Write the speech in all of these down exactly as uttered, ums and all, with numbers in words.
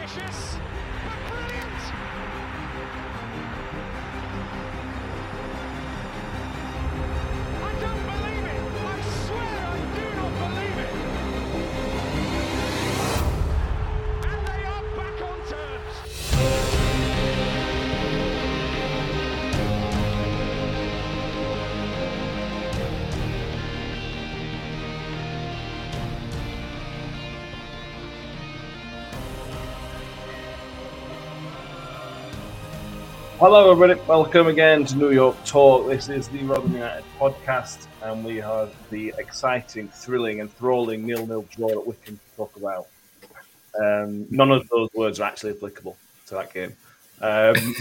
ambitious, but brilliant! I don't believe it! I swear I do not believe it! And they are back on terms. Hello everybody, welcome again to New York Talk. This is the Rotherham United podcast and we have the exciting, thrilling and enthralling nil-nil draw at Wycombe to talk about. Um, none of those words are actually applicable to that game. Um,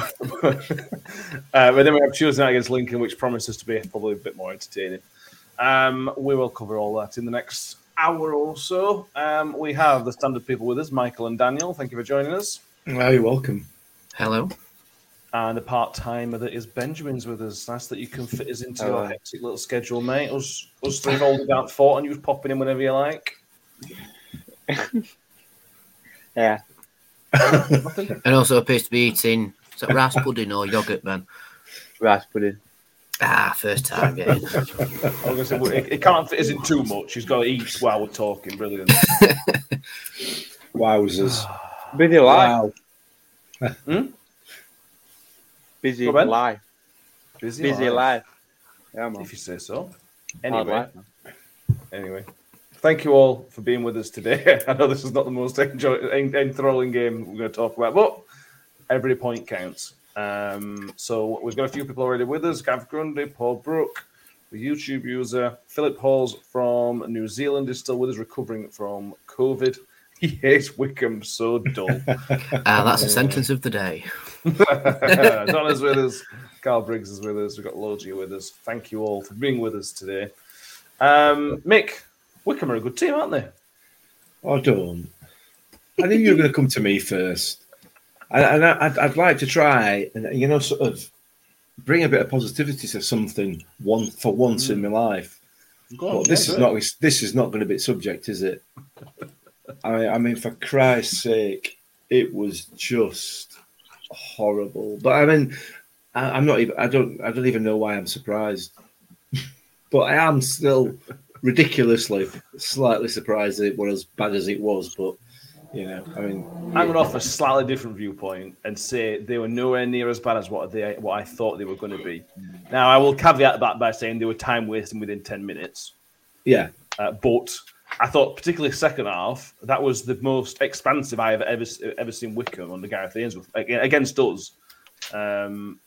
uh, but then we have Tuesday night against Lincoln, which promises to be probably a bit more entertaining. Um, we will cover all that in the next hour or so. Um, we have the standard people with us, Michael and Daniel. Thank you for joining us. Well, you're welcome. Hello. And a part-timer that is Benjamin's with us. Nice that you can fit us into oh, your hectic little schedule, mate. Us, us three holding out fort and you was popping in whenever you like. Yeah. And also appears to be eating, is that rice pudding or yoghurt, man? Rice pudding. Ah, first time getting. I was going to say, it can't fit us in too much. He's got to eat while we're talking. Brilliant. Wowzers. Busy life. Wow. Hmm? Busy life. Busy, Busy life. life. Yeah, man. If you say so. Anyway. Right, anyway. Thank you all for being with us today. I know this is not the most enjoy- en- enthralling game we're going to talk about, but every point counts. Um, so we've got a few people already with us. Gav Grundy, Paul Brook, the YouTube user. Philip Halls from New Zealand is still with us, recovering from COVID. He hates Wycombe, so dull. Ah, uh, that's a sentence of the day. Don is with us. Carl Briggs is with us. We've got Logie with us. Thank you all for being with us today. Um, Mick, Wycombe are a good team, aren't they? I don't. I think you're going to come to me first. And I'd, I'd like to try and, you know, sort of bring a bit of positivity to something one for once mm. in my life. Go on, but this, yeah, is not, this is not going to be subject, is it? I, I mean, for Christ's sake, it was just horrible. But I mean, I, I'm not even. I don't. I don't even know why I'm surprised. But I am still ridiculously, slightly surprised that it was as bad as it was. But you know, I mean, I'm going to offer a slightly different viewpoint and say they were nowhere near as bad as what they what I thought they were going to be. Now, I will caveat that by saying they were time wasting within ten minutes. Yeah, uh, but. I thought, particularly second half, that was the most expansive I have ever ever seen Wycombe under Gareth Ainsworth against us. Um,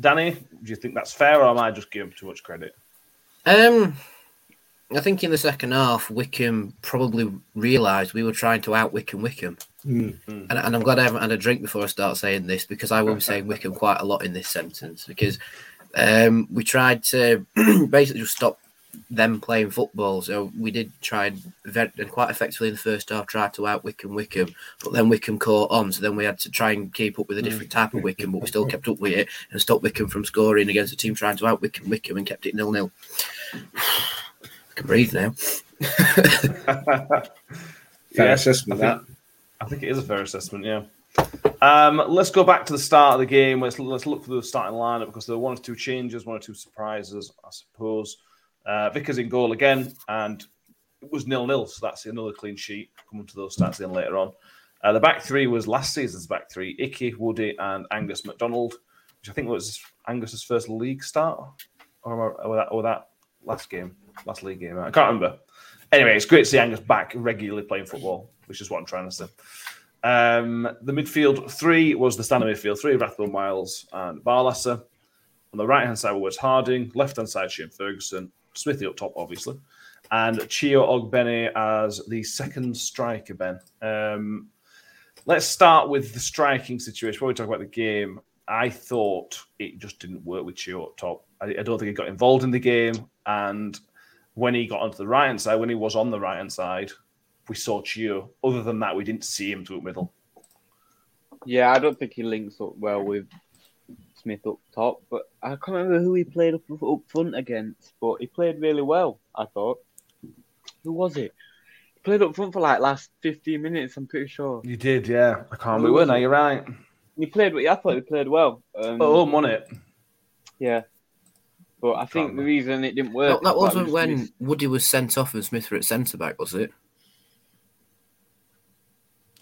Danny, do you think that's fair, or am I just giving too much credit? Um, I think in the second half, Wycombe probably realised we were trying to out Wycombe Wycombe, mm-hmm. and, and I'm glad I haven't had a drink before I start saying this because I will be saying Wycombe quite a lot in this sentence because um, we tried to basically just stop them playing football, so we did try and, and quite effectively in the first half try to out Wycombe Wycombe, but then Wycombe caught on, so then we had to try and keep up with a different type of Wycombe, but we still kept up with it and stopped Wycombe from scoring against a team trying to out Wycombe Wycombe and kept it nil-nil. I can breathe now. Fair yeah, assessment, I think, that. I think it is a fair assessment, yeah. Um, let's go back to the start of the game. Let's, let's look for the starting lineup because there were one or two changes, one or two surprises, I suppose. Uh, Vickers in goal again, and it was nil-nil, so that's another clean sheet. Coming to those stats in later on. Uh, the back three was last season's back three, Icky, Woody and Angus McDonald, which I think was Angus's first league start, or, or, that, or that last game, last league game. I can't remember. Anyway, it's great to see Angus back regularly playing football, which is what I'm trying to say. Um, the midfield three was the standard midfield three, Rathbone, Miles and Barlasser. On the right-hand side was Harding, left-hand side Shane Ferguson, Smithy up top, obviously, and Chio Ogbene as the second striker, Ben. Um, let's start with the striking situation. Before we talk about the game, I thought it just didn't work with Chio up top. I, I don't think he got involved in the game, and when he got onto the right-hand side, when he was on the right-hand side, we saw Chio. Other than that, we didn't see him through the middle. Yeah, I don't think he links up well with Smith up top, but I can't remember who he played up, up front against, but he played really well, I thought. Who was it? played up front for like last fifteen minutes, I'm pretty sure. You did, yeah. I can't remember. We were, you're right. You played, yeah, I thought you played well. Um, oh, won it. Yeah. But I, I think remember. The reason it didn't work... Well, that wasn't was when missed. Woody was sent off and Smith were at centre-back, was it?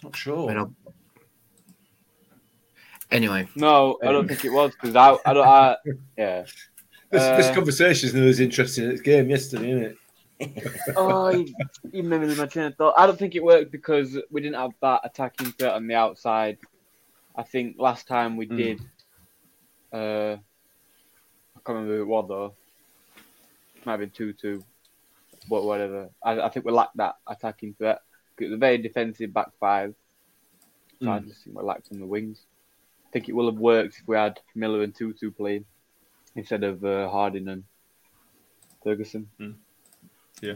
Not sure. I mean, anyway. No, I don't um. think it was, because I, I don't... I, yeah. This, uh, this conversation is not as interesting as the game yesterday, isn't it? oh, you, you remember my train of thought. I don't think it worked because we didn't have that attacking threat on the outside. I think last time we mm. did. Uh, I can't remember who it was though. Might have been two two, but whatever. I, I think we lacked that attacking threat. It was a very defensive back five. So mm. I just think we lacked on the wings. I think it will have worked if we had Miller and two two playing instead of uh, Harding and Ferguson. Mm. Yeah,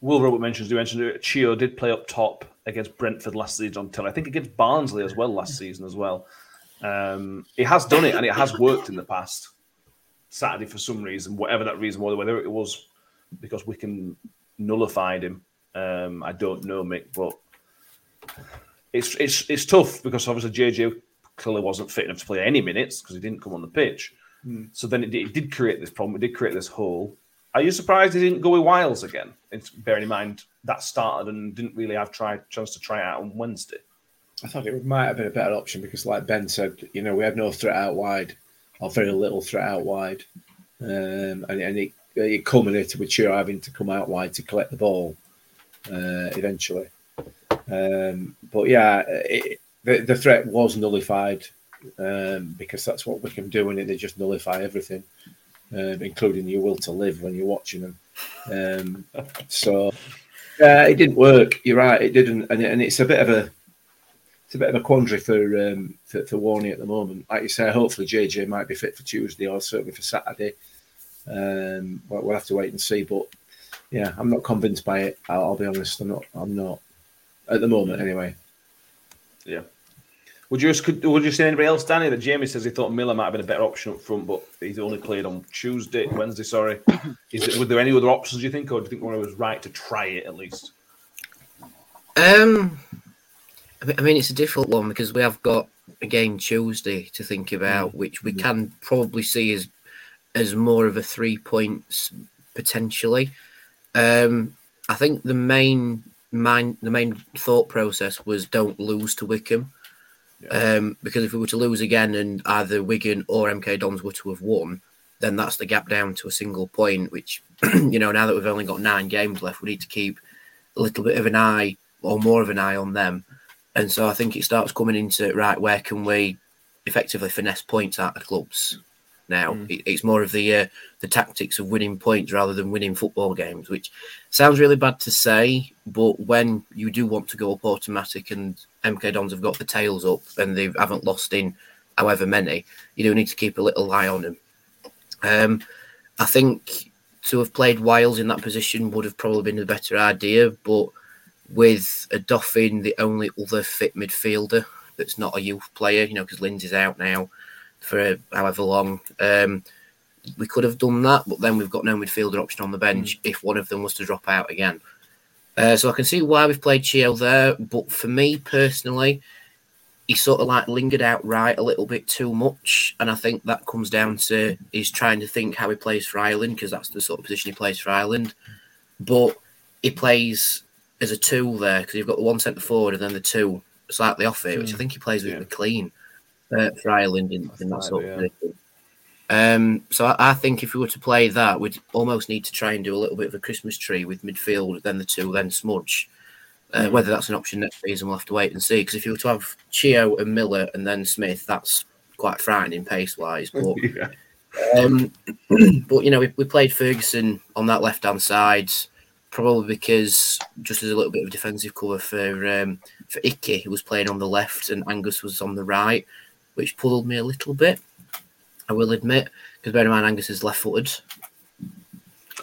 Will Robert mentions you mentioned it. Chio did play up top against Brentford last season on telly. I think against Barnsley as well last season as well. Um, it has done it and it has worked in the past. Saturday for some reason, whatever that reason was, whether it was because Wigan nullified him, um, I don't know, Mick. But it's it's it's tough because obviously J J clearly wasn't fit enough to play any minutes because he didn't come on the pitch. Mm. So then it, it did create this problem. It did create this hole. Are you surprised he didn't go with Wiles again? It's, bearing in mind that started and didn't really have tried chance to try it out on Wednesday. I thought it might have been a better option because, like Ben said, you know, we have no threat out wide or very little threat out wide, um, and, and it, it culminated with Chiro having to come out wide to collect the ball uh, eventually. Um, but yeah, it, the, the threat was nullified um, because that's what we can do, and they just nullify everything. Um, including your will to live when you're watching them. Um, so, yeah, it didn't work. You're right, it didn't, and, and it's a bit of a it's a bit of a quandary for um, for, for Warney at the moment. Like you say, hopefully J J might be fit for Tuesday or certainly for Saturday. Um, we'll, we'll have to wait and see. But yeah, I'm not convinced by it. I'll, I'll be honest. I'm not. I'm not at the moment, anyway. Yeah. Would you could, would you say anybody else, Danny? That Jamie says he thought Miller might have been a better option up front, but he's only played on Tuesday, Wednesday. Sorry, is it, were there any other options you think, or do you think one was right to try it at least? Um, I mean, it's a difficult one because we have got a game Tuesday to think about, which we can probably see as as more of a three points potentially. Um, I think the main mind, the main thought process was don't lose to Wycombe. Um, because if we were to lose again and either Wigan or M K Dons were to have won, then that's the gap down to a single point, which, you know, now that we've only got nine games left, we need to keep a little bit of an eye or more of an eye on them. And so I think it starts coming into, right, where can we effectively finesse points out of clubs now? Mm. It, it's more of the uh, the tactics of winning points rather than winning football games, which sounds really bad to say, but when you do want to go up automatic and M K Dons have got the tails up and they haven't lost in however many, you do need to keep a little eye on them. Um, I think to have played Wiles in that position would have probably been a better idea, but with a Doffin, the only other fit midfielder that's not a youth player, you know, because Lindsay's out now for however long, um, we could have done that, but then we've got no midfielder option on the bench mm. if one of them was to drop out again. Uh, so I can see why we've played Chio there, but for me personally, he sort of like lingered out right a little bit too much, and I think that comes down to he's trying to think how he plays for Ireland, because that's the sort of position he plays for Ireland, but he plays as a two there, because you've got the one centre forward and then the two slightly off it, mm. which I think he plays with yeah. McLean uh, for Ireland in, in that sort of position. Um, so I, I think if we were to play that, we'd almost need to try and do a little bit of a Christmas tree with midfield, then the two, then Smudge. Uh, whether that's an option next season, we'll have to wait and see. Because if you were to have Chio and Miller and then Smith, that's quite frightening pace-wise. But, yeah. um, but you know, we, we played Ferguson on that left-hand side, probably because just as a little bit of defensive cover for um, for Icky, who was playing on the left, and Angus was on the right, which puzzled me a little bit. I will admit, because bear in mind, Angus is left-footed. I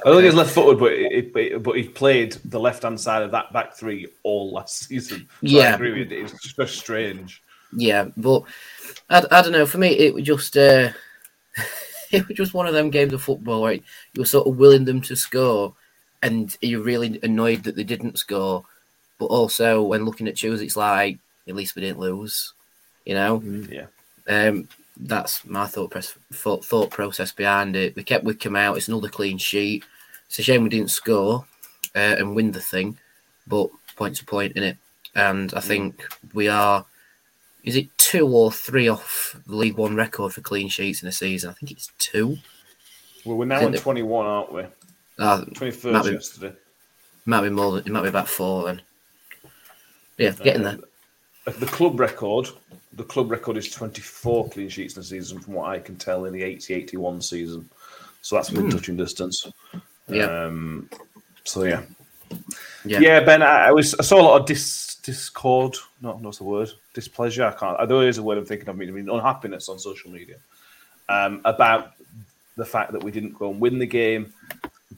don't think he's left-footed, but it, it, but he played the left-hand side of that back three all last season. So yeah, I agree with you. It's just strange. Yeah, but I, I don't know. For me, it was just uh, it was just one of them games of football where you were sort of willing them to score, and you're really annoyed that they didn't score, But also, when looking at Chus, it's like, at least we didn't lose, you know? Mm-hmm. Yeah. Um, that's my thought, press, thought, thought process behind it. We kept Wickham out. It's another clean sheet. It's a shame we didn't score uh, and win the thing, but point to point, innit? And I think we are, is it two or three off the League One record for clean sheets in a season? I think it's two. Well, we're now on twenty-one, aren't we? Uh, twenty-third yesterday. Might be more than, it might be about four then. Yeah, getting there. The club record, the club record is twenty-four clean sheets in a season, from what I can tell, in the eighty eighty-one season. So that's within mm. touching distance. Yeah. Um, so yeah. yeah, yeah, Ben. I, I was I saw a lot of dis, discord. No, what's the word? Displeasure. I can't. There is a word I'm thinking of. I mean, unhappiness on social media um, about the fact that we didn't go and win the game.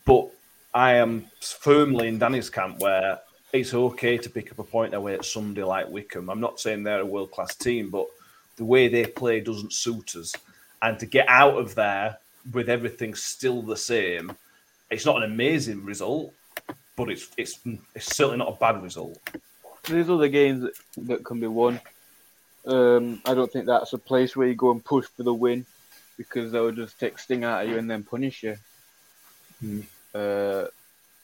But I am firmly in Danny's camp where it's okay to pick up a point away at somebody like Wycombe. I'm not saying they're a world-class team, but the way they play doesn't suit us. And to get out of there with everything still the same, it's not an amazing result, but it's it's it's certainly not a bad result. There's other games that, that can be won. Um, I don't think that's a place where you go and push for the win, because they'll just take sting out of you and then punish you. Mm. Uh,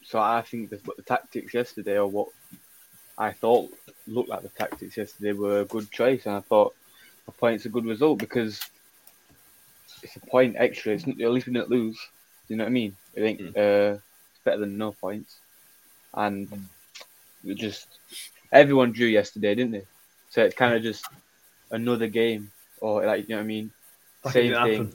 so I think the, the tactics yesterday, or what I thought looked like the tactics yesterday, were a good choice, and I thought a point's a good result because it's a point extra. It's not, at least we didn't lose. Do you know what I mean? I think mm. uh, it's better than no points, and mm. it just everyone drew yesterday, didn't they? So it's kind of just another game, or like you know what I mean? Like Same thing. Happen.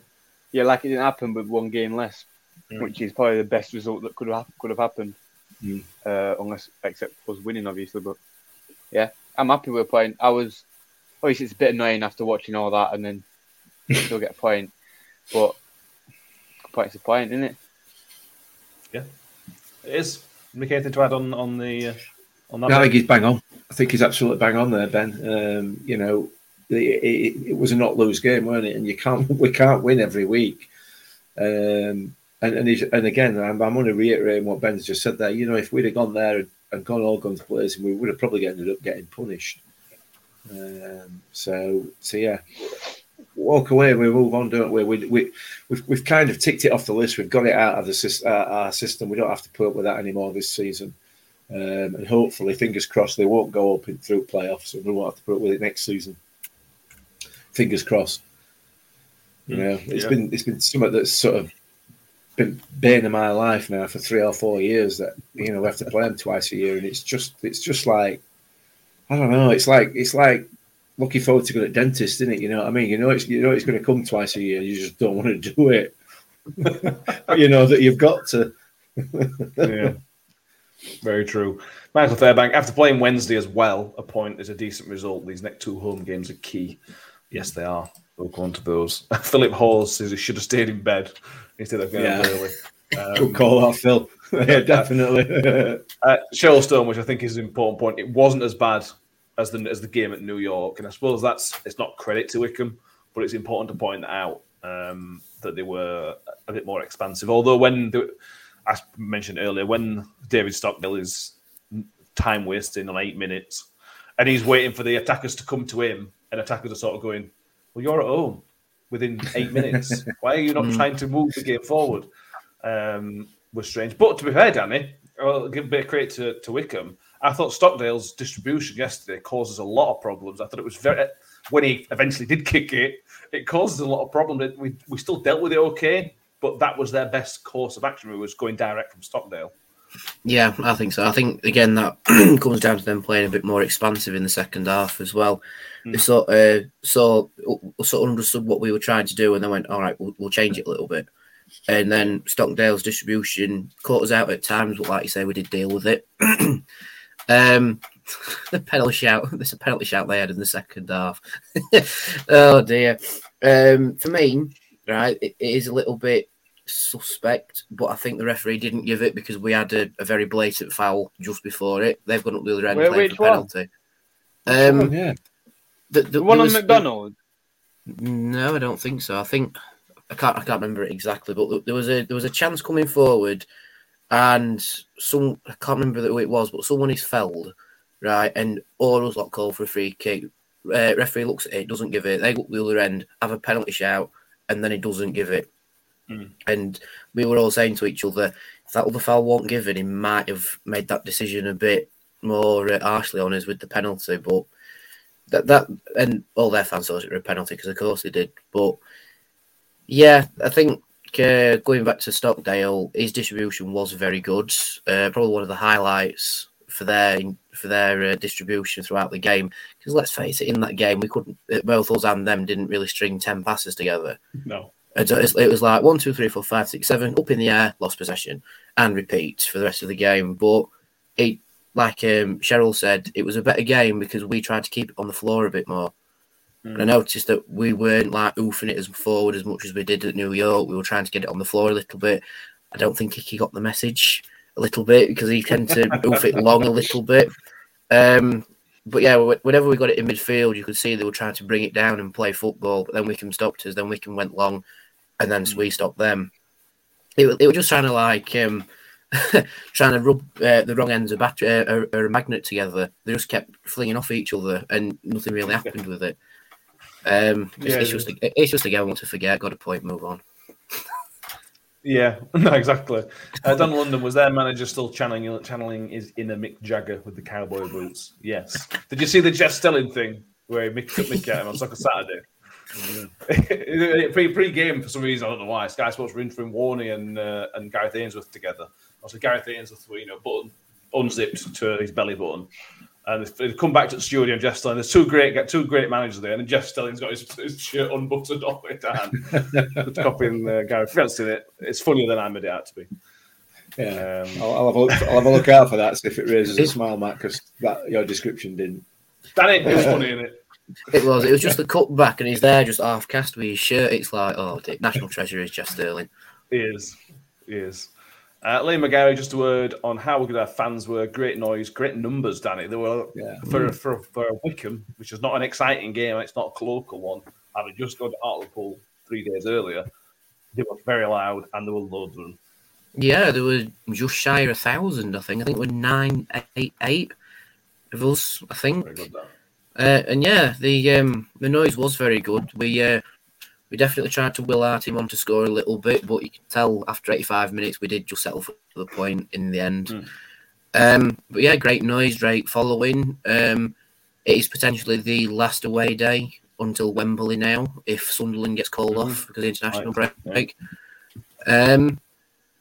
Yeah, like it didn't happen with one game less. Yeah. Which is probably the best result that could have could have happened, mm. uh, unless except us winning, obviously. But yeah, I'm happy with a point. I was obviously it's a bit annoying after watching all that, and then still get a point. But a point's a point, isn't it? Yeah, it is. Mick, anything to add on on the uh, on that? No, I think he's bang on. I think he's absolutely bang on there, Ben. Um, you know, it, it, it was a not lose game, wasn't it? And you can't we can't win every week. Um, And and, and again, I'm, I'm only reiterating what Ben's just said there. You know, if we'd have gone there and, and gone all guns blazing, we would have probably ended up getting punished. Um, so, so yeah, walk away. We move on, don't we? We we we've, we've kind of ticked it off the list. We've got it out of the uh, our system. We don't have to put up with that anymore this season. Um, and hopefully, fingers crossed, they won't go up in, through playoffs, and we won't have to put up with it next season. Fingers crossed. You know, it's yeah. been it's been something that's sort of been bane of my life now for three or four years that you know we have to play them twice a year, and it's just it's just like I don't know. It's like it's like looking forward to going to the dentist, isn't it? You know what I mean? You know it's you know it's going to come twice a year. You just don't want to do it. You know that you've got to. Yeah, very true. Michael Fairbank, after playing Wednesday as well, a point is a decent result. These next two home games are key. Yes, they are. We'll go on to those. Philip Halls says he should have stayed in bed instead of going yeah. early. Um, Good call out, Phil. Yeah, definitely. uh, Cheryl Stone, which I think is an important point. It wasn't as bad as the as the game at New York, and I suppose that's it's not credit to Wycombe, but it's important to point that out um, that they were a bit more expansive. Although when the, I mentioned earlier, when David Stockdale is time wasting on eight minutes, and he's waiting for the attackers to come to him, and attackers are sort of going, well, you're at home within eight minutes. Why are you not trying to move the game forward? Um, was strange. But to be fair, Danny, I'll give a bit of credit to, to Wycombe. I thought Stockdale's distribution yesterday causes a lot of problems. I thought it was very... When he eventually did kick it, it causes a lot of problems. We we still dealt with it okay, but that was their best course of action. It was going direct from Stockdale. Yeah, I think so. I think, again, that comes down to them playing a bit more expansive in the second half as well. Mm. They sort of, so, sort of understood what we were trying to do, and they went, all right, we'll, we'll change it a little bit. And then Stockdale's distribution caught us out at times, but like you say, we did deal with it. um, the penalty shout, there's a penalty shout they had in the second half. Oh, dear. Um, for me, right, it, it is a little bit suspect, but I think the referee didn't give it because we had a, a very blatant foul just before it. They've gone up the other end and played for penalty. Um, oh, yeah. the, the, the one on McDonald? No, I don't think so. I think I can't. I can't remember it exactly, but there was a there was a chance coming forward, and some I can't remember who it was, but someone is felled. right? And Oro's lot called for a free kick. Uh, referee looks at it, doesn't give it. They look the other end, have a penalty shout, and then he doesn't give it. Mm. And we were all saying to each other, if that other foul wasn't given, he might have made that decision a bit more uh, harshly on us with the penalty. But that, that and all their fans thought it was a penalty because, of course, they did. But yeah, I think uh, going back to Stockdale, his distribution was very good. Uh, probably one of the highlights for their for their uh, distribution throughout the game. Because let's face it, in that game, we couldn't both us and them didn't really string ten passes together. No. It was like one, two, three, four, five, six, seven, up in the air, lost possession, and repeat for the rest of the game. But it, like um, Cheryl said, it was a better game because we tried to keep it on the floor a bit more. Mm. And I noticed that we weren't like oofing it as forward as much as we did at New York. We were trying to get it on the floor a little bit. I don't think he got the message a little bit because he tended to oof it long a little bit. Um, But yeah, whenever we got it in midfield, you could see they were trying to bring it down and play football. But then Wycombe stopped us. Then Wycombe went long. And then we stopped them. They were, they were just trying to like um, trying to rub uh, the wrong ends of bat- uh, a, a magnet together. They just kept flinging off each other, and nothing really happened with it. Um, it's, yeah, it's just a, it's just a game I want to forget. Got a point. Move on. Yeah, no, exactly. Uh, Dan London, was their manager still channeling channeling his inner Mick Jagger with the cowboy boots? Yes. Did you see the Jeff Stelling thing where he micked up Mick at him on Soccer Saturday? Yeah. pre pre game for some reason, I don't know why. Sky Sports were in for him, Warney and uh, and Gareth Ainsworth together. Also, Gareth Ainsworth, you know, button unzipped to his belly button, and they've come back to the studio. And Jeff Stelling, there's two great got two great managers there, and Jeff Stelling's got his, his shirt unbuttoned all the way down, copying uh, Gareth. I've seen it. It's funnier than I made it out to be. Yeah, um, I'll, I'll, have a look, I'll have a look out for that. See if it raises a smile, Matt, because that your description didn't. That ain't it was funny, innit? It was. It was just the cutback, and he's there just half cast with his shirt. It's like, oh, Dick, national treasure is Jeff Sterling. He is. He is. Uh, Liam McGarry, just a word on how good our fans were. Great noise, great numbers, Danny. They were yeah. for, for for Wycombe, which is not an exciting game. It's not a colloquial one. Having just gone to Hartlepool three days earlier, they were very loud, and there were loads of them. Yeah, there were just shy of a thousand, I think. I think it was nine eighty-eight of us, I think. Very good, Dan. Uh, and yeah, the um, the noise was very good. We uh, we definitely tried to will our team on to score a little bit, but you can tell after eighty-five minutes we did just settle for the point in the end. Mm. Um, but yeah, great noise, great following. Um, it is potentially the last away day until Wembley now, if Sunderland gets called mm. off because of the international right. break. Yeah. Um,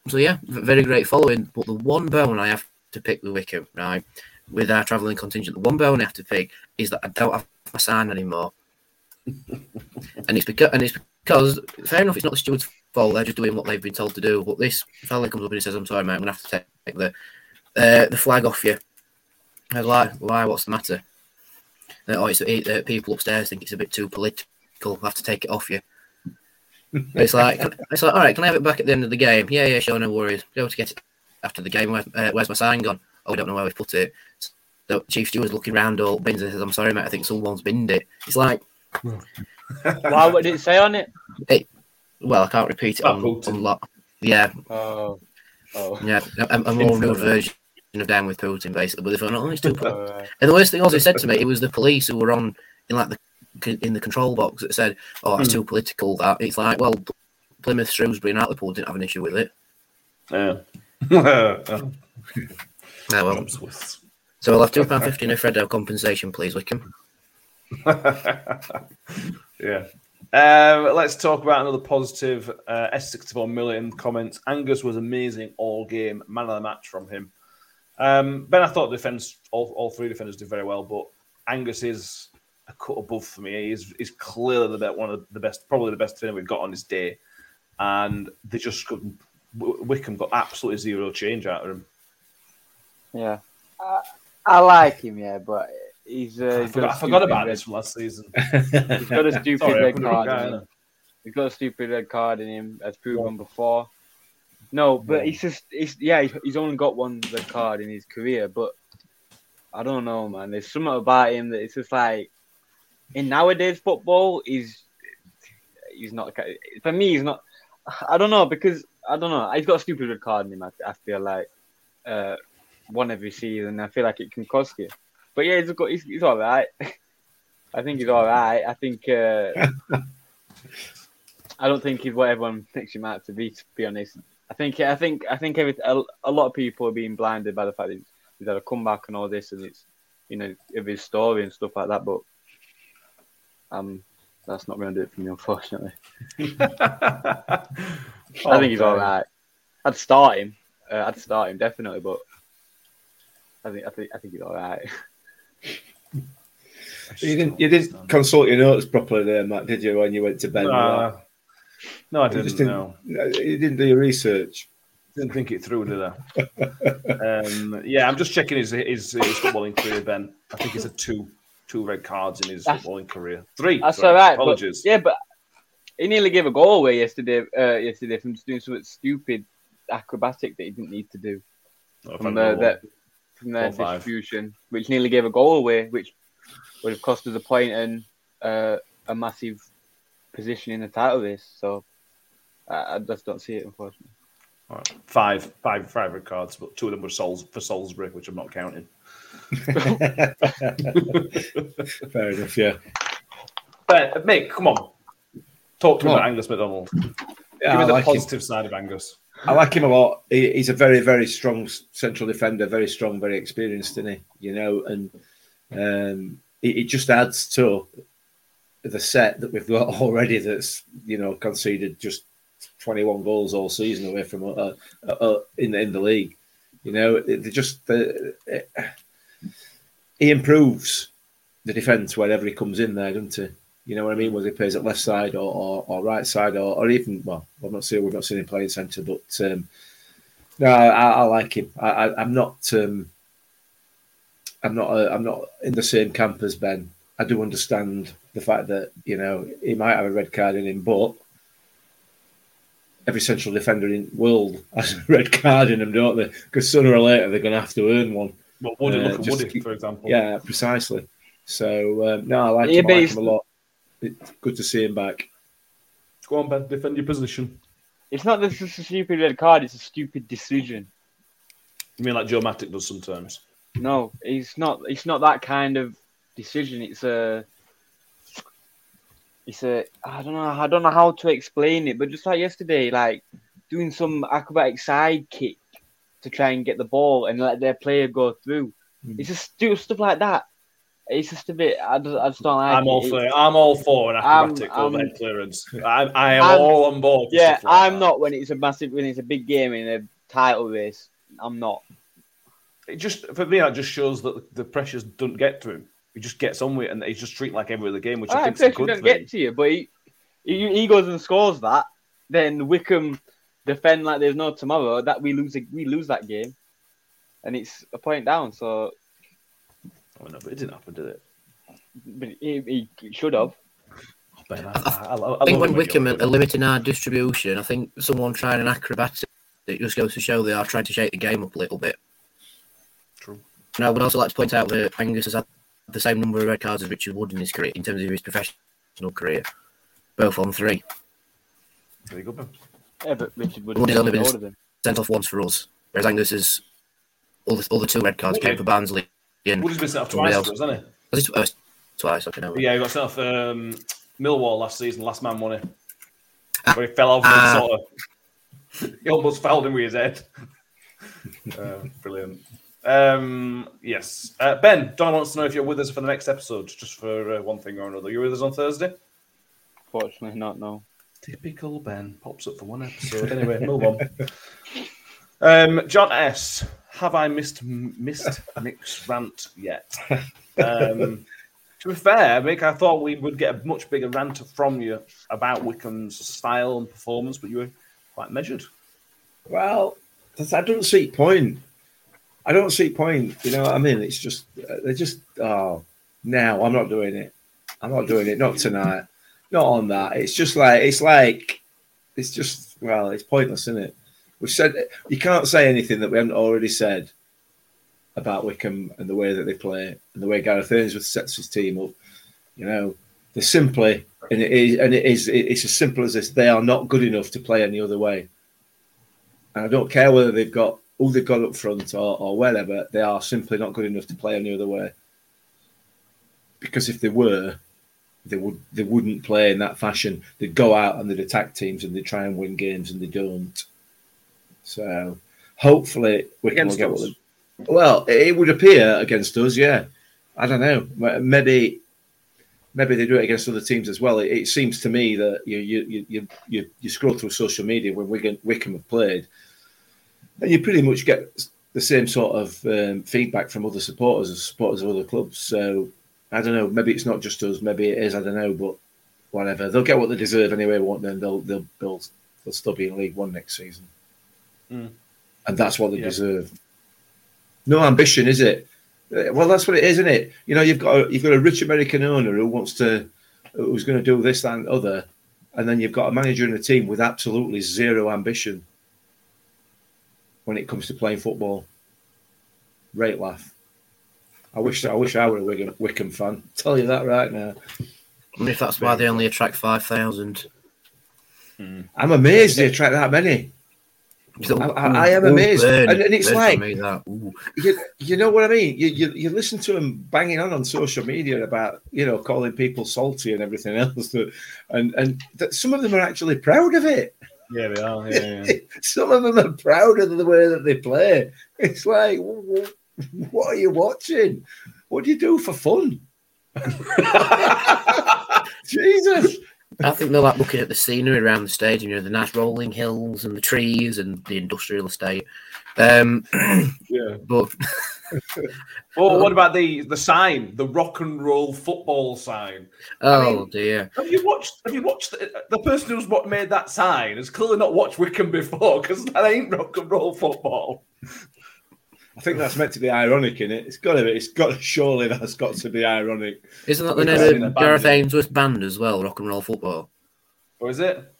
so yeah, very great following. But the one bone I have to pick with Wycombe, right? With our travelling contingent, the one bone I have to pick is that I don't have my sign anymore, and it's because and it's because fair enough, it's not the steward's fault; they're just doing what they've been told to do. But this fella comes up and he says, "I'm sorry, mate, I'm gonna have to take the uh, the flag off you." I was like, "Why? What's the matter?" Like, oh, it's uh, people upstairs think it's a bit too political. I have to take it off you. It's like it's like all right, can I have it back at the end of the game? Yeah, yeah, sure, no worries. Go to get it after the game. Where, uh, where's my sign gone? Oh, we don't know where we've put it. So Chief Steward's looking round all bins and says, I'm sorry, mate, I think someone's binned it. It's like... Why would it say on it? it well, I can't repeat it on, on lot. Yeah. Oh. oh. Yeah, a, a more real version of Down With Putin, basically. But they thought, oh, it's too... uh, and the worst thing was they said to me, it was the police who were on in like the in the control box that said, oh, it's hmm. too political, that. It's like, well, Plymouth, Shrewsbury and Hartlepool didn't have an issue with it. Yeah. oh. Oh, well. So I'll have two pounds fifty of Freddo compensation, please, Wycombe. yeah. Um, let's talk about another positive. Uh, S sixty-four million comments. Angus was amazing all game. Man of the match from him. Um, Ben, I thought defense, all, all three defenders did very well, but Angus is a cut above for me. He's, he's clearly the best, one of the best, probably the best defender we've got on this day. And they just couldn't. Wycombe got absolutely zero change out of him. Yeah, I, I like him, yeah, but he's... Uh, I forgot, I forgot about this from last season. He's got a stupid Sorry, red card in him. He's got a stupid red card in him, as proven yeah. before. No, but yeah. he's just... He's, yeah, he's, he's only got one red card in his career, but I don't know, man. There's something about him that it's just like... In nowadays football, he's... He's not... For me, he's not... I don't know, because... I don't know. He's got a stupid red card in him, I, I feel like... Uh, one every season. I feel like it can cost you. But yeah, he's got he's, he's all right. I think he's all right. I think uh, I don't think he's what everyone thinks he might have to be. To be honest, I think I think I think every, a, a lot of people are being blinded by the fact that he's, he's had a comeback and all this, and it's you know of his story and stuff like that. But um, that's not going to do it for me, unfortunately. I oh, think he's all right. I'd start him. Uh, I'd start him definitely, but I think I think I think he's all right. You didn't, you didn't consult your notes properly there, Matt, did you, when you went to Ben? Uh, no, I didn't, didn't know. You didn't do your research. Didn't think it through, did I? um, yeah, I'm just checking his, his his footballing career, Ben. I think he's had two two red cards in his that's, footballing career. Three. That's sorry. All right. Apologies. But, yeah, but he nearly gave a goal away yesterday, uh, yesterday from just doing something stupid, acrobatic that he didn't need to do. Oh, from the, that, from their distribution, five. Which nearly gave a goal away, which would have cost us a point and uh, a massive position in the title race. So I, I just don't see it, unfortunately. All right. Five, five, five red cards, but two of them were Sols- for Salisbury, which I'm not counting. Fair enough, yeah. But Mick, come on, talk to me about Angus McDonald. Yeah, Give me the like positive him. side of Angus. I like him a lot. He, he's a very, very strong central defender, very strong, very experienced, isn't he? You know, and um, it, it just adds to the set that we've got already. That's you know conceded just twenty-one goals all season away from uh, uh, uh, in the in the league. You know, they just uh, it, he improves the defence wherever he comes in there, doesn't he? You know what I mean? Whether he plays at left side or, or, or right side or, or even, well, I'm not sure, we've not seen him playing centre, but um, no, I, I like him. I, I, I'm not, um, I'm not, uh, I'm not in the same camp as Ben. I do understand the fact that you know he might have a red card in him, but every central defender in the world has a red card in them, don't they? Because sooner or later they're going to have to earn one. Well, Woody, uh, look at Woody, for example. Yeah, precisely. So, um, no, I like him, I like him a lot. It's good to see him back. Go on, Ben, defend your position. It's not just a stupid red card, it's a stupid decision. You mean like Joe Matic does sometimes? No, it's not It's not that kind of decision. It's a... It's a, I don't know, I don't know how to explain it, but just like yesterday, like doing some acrobatic side kick to try and get the ball and let their player go through. Mm. It's just do stuff like that. It's just a bit. I just, I just don't like. I'm it. all for. It's, I'm all for an acrobatic overhead clearance. I, I am I'm, all on board. Yeah, like I'm that. not when it's a massive, when it's a big game in a title race. I'm not. It just for me, that just shows that the pressures don't get to him. He just gets on with it, and he's just treated like every other game, which All I think right, is a good doesn't thing. Get to you, but he, he he goes and scores that. Then Wycombe defend like there's no tomorrow. That we lose, we lose that game, and it's a point down. So, oh no, but it didn't happen, did it? But he, he should have. I, I, I, I, I think when Wycombe are limiting our distribution, I think someone trying an acrobatic, it just goes to show they are trying to shake the game up a little bit. True. Now, I would also like to point out that Angus has had the same number of red cards as Richard Wood in his career, in terms of his professional career, both on three. Very good, man. Yeah, but Richard Wood has only been sent off once for us, whereas Angus's all the, all the two red cards Woody. came for Barnsley. Wood's been sent off twice, else. hasn't he? Was it, oh, twice, I don't know. Yeah, he got sent off um, Millwall last season, last man won it, where he fell off uh, and sort of, he almost fouled him with his head. uh, brilliant. Um, yes. Uh, Ben, Don wants to know if you're with us for the next episode, just for uh, one thing or another. You're with us on Thursday? Fortunately not, no. Typical Ben. Pops up for one episode. Anyway, move on. Um, John S. Have I missed missed Mick's rant yet? Um, to be fair, Mick, I thought we would get a much bigger rant from you about Wycombe's style and performance, but you were quite measured. Well, I don't see point. I don't see point, you know what I mean? It's just, they're just, oh, no, I'm not doing it. I'm not doing it, not tonight, not on that. It's just like, it's like, it's just, well, it's pointless, isn't it? We've said, you can't say anything that we haven't already said about Wycombe and the way that they play and the way Gareth Ainsworth sets his team up. You know, they're simply, and it is, and it is, it's as simple as this, they are not good enough to play any other way. And I don't care whether they've got, who they've got up front or, or wherever, they are simply not good enough to play any other way. because if they were, they would they wouldn't play in that fashion. They'd go out and they'd attack teams and they try and win games, and they don't. So hopefully we can get what they, well, it would appear against us. Yeah, I don't know. Maybe maybe they do it against other teams as well. It, it seems to me that you you you you you scroll through social media when Wigan Wycombe have played, and you pretty much get the same sort of um, feedback from other supporters and supporters of other clubs. So I don't know. Maybe it's not just us. Maybe it is. I don't know. But whatever, they'll get what they deserve anyway, won't they? And they'll they'll they'll, they'll still be in League One next season, mm. and that's what they yeah. deserve. No ambition, is it? Well, that's what it is, isn't it? You know, you've got a, you've got a rich American owner who wants to, who's going to do this, that, and other, and then you've got a manager and a team with absolutely zero ambition when it comes to playing football. Great laugh. I wish I wish I were a Wigan, Wycombe fan. I'll tell you that right now. I wonder if that's why they only attract five thousand. Mm. I'm amazed they attract that many. So, I, I, I am amazed, burn, and, and it's like you, you know what I mean. You, you you listen to them banging on on social media about, you know, calling people salty and everything else, and and that some of them are actually proud of it. Yeah, they are. Yeah, yeah. Some of them are proud of the way that they play. It's like, what are you watching? What do you do for fun? Jesus. I think they're like looking at the scenery around the stadium, you know, the nice rolling hills and the trees and the industrial estate. Um, yeah. But well, um, what about the, the sign, the rock and roll football sign? Oh, I mean, dear. Have you watched? Have you watched the, the person who's what made that sign has clearly not watched Wycombe before, because that ain't rock and roll football. I think that's meant to be ironic, isn't it? It's got to be. It's got to, surely that's got to be ironic. Isn't that the name of Gareth Ainsworth band as well? Rock and roll football. Or is it?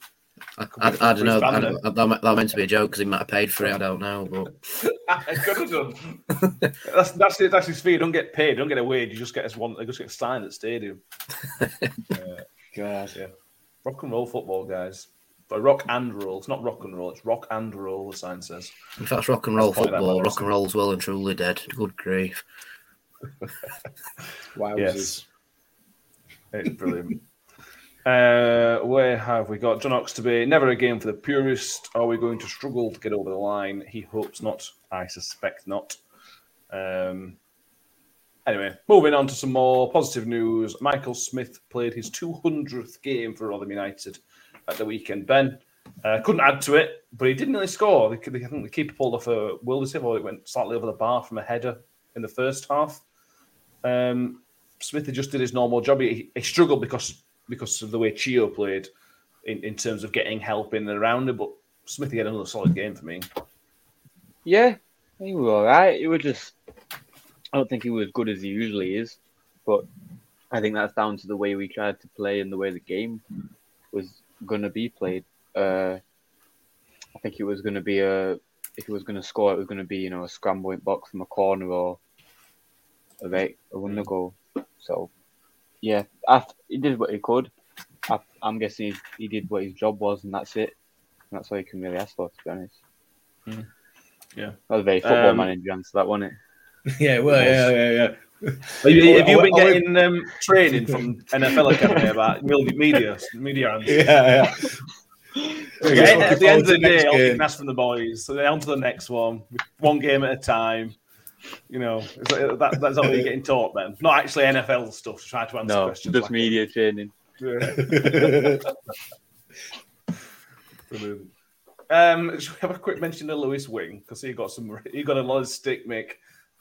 I, I, I don't know. I, I, that, that meant to be a joke because he might have paid for it. I don't know, but I could have done. That's that's it. That's his fee. You don't get paid. You don't get a wage. You just get us one. You just get signed at stadium. uh, God, yeah. Rock and roll football, guys. But rock and roll. It's not rock and roll. It's rock and roll, the sign says. If that's rock and roll that's football, rock and roll's well and truly dead. Good grief. Wow. Yes. It's brilliant. uh, where have we got? John Oxtoby. Never a game for the purist. Are we going to struggle to get over the line? He hopes not. I suspect not. Um. Anyway, moving on to some more positive news. Michael Smith played his two hundredth game for Rotherham United at the weekend. Ben uh, couldn't add to it, but he didn't really score. I think the keeper pulled off a Wildersieve, or it went slightly over the bar from a header in the first half. Um, Smith just did his normal job. He, he struggled because because of the way Chio played in, in terms of getting help in and around him, but Smithy had another solid game for me. Yeah, he was all right. It was just, I don't think he was as good as he usually is, but I think that's down to the way we tried to play and the way the game was going to be played. Uh, I think it was going to be a, if it was going to score, it was going to be, you know, a scramble in box from a corner or a right, a wonder goal. So, yeah, I, he did what he could. I, I'm guessing he, he did what his job was, and that's it. And that's all you can really ask for, to be honest. Mm. Yeah. That was a very football um, manager answer, that, wasn't it? Yeah, well, it yeah, yeah, yeah. Have you, have you been getting um, training from N F L Academy about media, media answers? Yeah, yeah. Okay, at the end of the day, I can ask from the boys. So then on to the next one, one game at a time. You know, that, that, that's all you're getting taught then. Not actually N F L stuff to try to answer no, questions. No, just like media it. Training. Yeah. Brilliant. Um, should we have a quick mention to Lewis Wing? Because he got some, he got a lot of stick, Mick,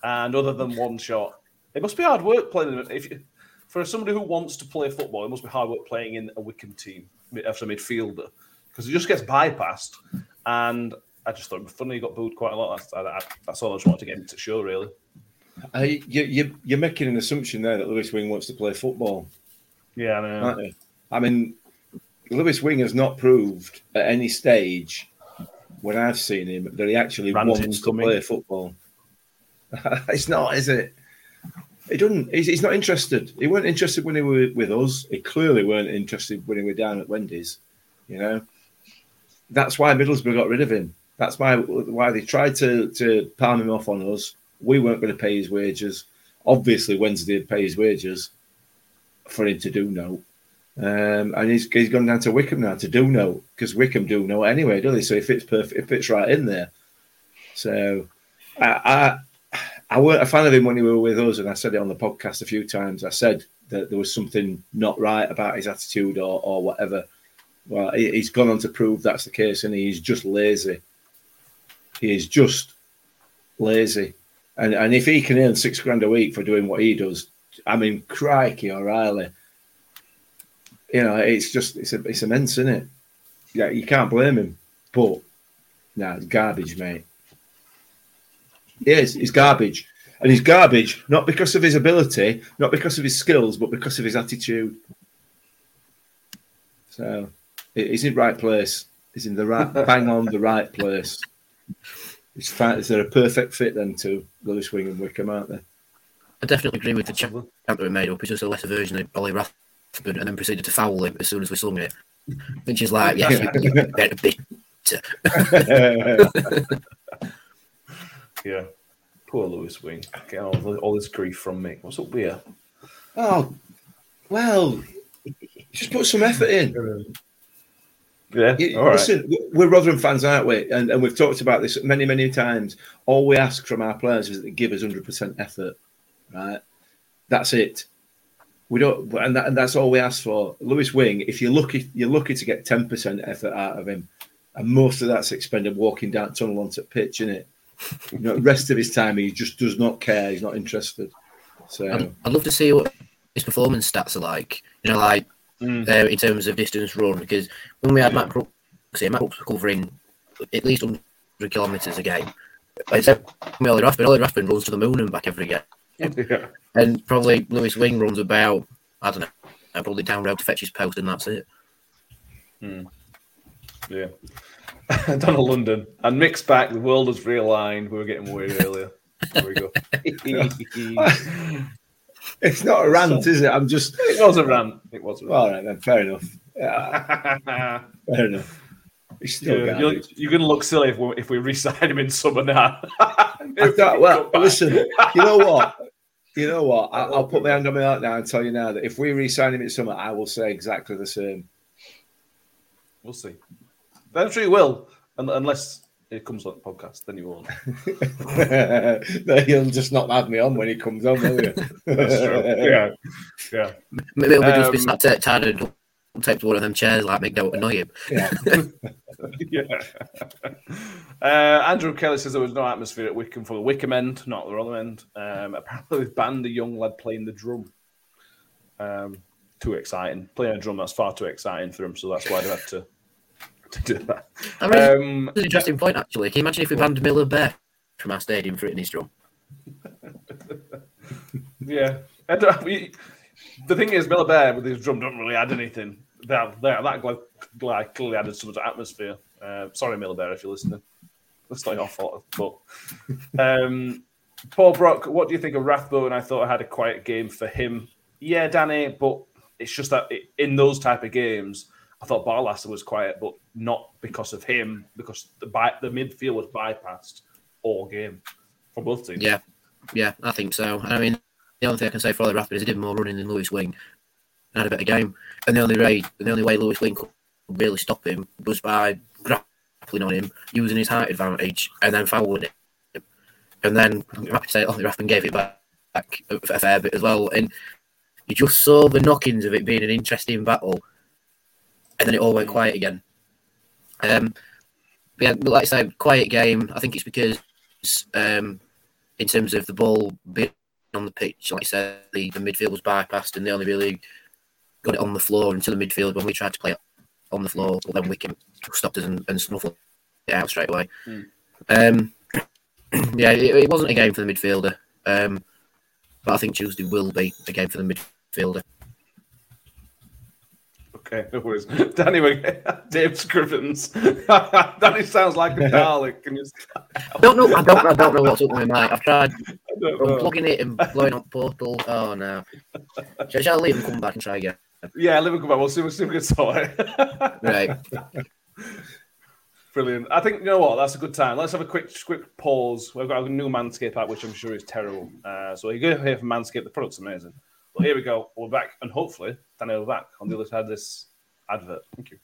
and other than one shot. It must be hard work playing. If you, for somebody who wants to play football, it must be hard work playing in a Wycombe team as a midfielder, because it just gets bypassed. And I just thought it was funny. He got booed quite a lot. That's, I, that's all I just wanted to get him to show, really. Uh, you, you, you're making an assumption there that Lewis Wing wants to play football. Yeah, I know. I mean, Lewis Wing has not proved at any stage when I've seen him that he actually Ranting wants to coming. play football. It's not, is it? He doesn't. He's, he's not interested. He weren't interested when he were with us. He clearly weren't interested when he were down at Wendy's. You know, that's why Middlesbrough got rid of him. That's why why they tried to to palm him off on us. We weren't going to pay his wages. Obviously, Wednesday did pay his wages, for him to do now. Um, and he's he's gone down to Wycombe now to do now, because Wycombe do now anyway, do they? So he fits perfect, it fits right in there. So I, I I weren't a fan of him when he was with us, and I said it on the podcast a few times. I said that there was something not right about his attitude or or whatever. Well, he, he's gone on to prove that's the case, and he's just lazy. He is just lazy. And and if he can earn six grand a week for doing what he does, I mean, crikey, O'Reilly. You know, it's just, it's, a, it's immense, isn't it? Yeah, you can't blame him. But, nah, it's garbage, mate. He is, he's garbage. And he's garbage, not because of his ability, not because of his skills, but because of his attitude. So, he's in the right place. He's in the right, bang on the right place. It's fine. Is there a perfect fit then to Lewis Wing and Wycombe, aren't they? I definitely agree with the chant that we made up. It's just a lesser version of Ollie Rathbone, and then proceeded to foul him as soon as we sung it, which is like, yeah, you better be. Yeah, poor Lewis Wing. Get all, all this grief from me. What's up with you? Oh, well, just put some effort in. Yeah, you, all right. Listen, we're Rotherham fans, aren't we? And, and we've talked about this many, many times. All we ask from our players is that they give us one hundred percent effort, right? That's it. We don't, and, that, and that's all we ask for. Lewis Wing, if you're lucky, you're lucky to get ten percent effort out of him, and most of that's expended walking down tunnel onto pitch, isn't it? You know, the rest of his time, he just does not care. He's not interested. So I'd, I'd love to see what his performance stats are like. You know, like. Mm. Uh, in terms of distance run, because when we had Matt Crooks here, Matt Crooks covering at least one hundred kilometres a game. Except Ollie Rathbone, Ollie Rathbone runs to the moon and back every game. Yeah. And probably Lewis Wing runs about, I don't know, probably down road to fetch his post, and that's it. Mm. Yeah. Donald London. And mixed back, the world has realigned. We were getting worried earlier. There we go. It's not a rant, so, is it? I'm just. It was a rant. It was a rant. All right, then. Fair enough. Yeah. Fair enough. It's still yeah, you're, you're going to look silly if we, if we re-sign him in summer now. I thought, well, listen, you know what? You know what? I, I'll put my hand on my heart now and tell you now that if we re-sign him in summer, I will say exactly the same. We'll see. I'm sure you will, unless it comes on the podcast, then you won't. No, he'll just not have me on when he comes on, will you? That's true. Yeah, yeah. Maybe it'll be um, just be tied and taped to one of them chairs like make don't annoy him. Yeah. Yeah. Uh, Andrew Kelly says there was no atmosphere at Wycombe for the Wycombe end, not the other end. Um, apparently, they've banned a young lad playing the drum. Um, too exciting. Playing a drum, that's far too exciting for him, so that's why they had to. To do that. I mean, um, that's an interesting point, actually. Can you imagine if we banned Miller Bear from our stadium for it in his drum? Yeah. I don't, I mean, the thing is, Miller Bear with his drum don't really add anything. That, that, that guy, guy clearly added so much atmosphere. Uh, sorry, Miller Bear, if you're listening. That's not your fault. But, um, Paul Brock, what do you think of Rathbone? I thought I had a quiet game for him. Yeah, Danny, but it's just that it, in those type of games, I thought Barlasser was quiet, but not because of him, because the by- the midfield was bypassed all game for both teams. Yeah, yeah, I think so. I mean, the only thing I can say for Ollie Rathbone is he did more running than Lewis Wing and had a better game. And the only way, the only way Lewis Wing could really stop him was by grappling on him, using his height advantage, and then fouling him. And then, I'm happy to say, Ollie Rathbone gave it back, back a fair bit as well. And you just saw the knockings of it being an interesting battle. And then it all went quiet again. Um, but yeah, like I said, quiet game. I think it's because, um, in terms of the ball being on the pitch, like I said, the, the midfield was bypassed, and they only really got it on the floor until the midfield when we tried to play it on the floor. But then Wycombe stopped us and, and snuffled it out straight away. Mm. Um, yeah, it, it wasn't a game for the midfielder. Um, but I think Tuesday will be a game for the midfielder. Okay, no worries. Danny, Dave's Griffins. Danny sounds like a Dalek. Can you I don't know. I don't. I don't know what's up with my mic. I've tried unplugging it and blowing up portal. Oh no! Shall, shall I leave and come back and try again? Yeah, leave and come back. We'll see. We'll see if we can sort it. Right. Brilliant. I think you know what. That's a good time. Let's have a quick, quick pause. We've got a new Manscaped app, which I'm sure is terrible. Uh, so you go here from Manscaped. The product's amazing. But here we go. We're back. And hopefully, Daniel will be back on the other side of this advert. Thank you.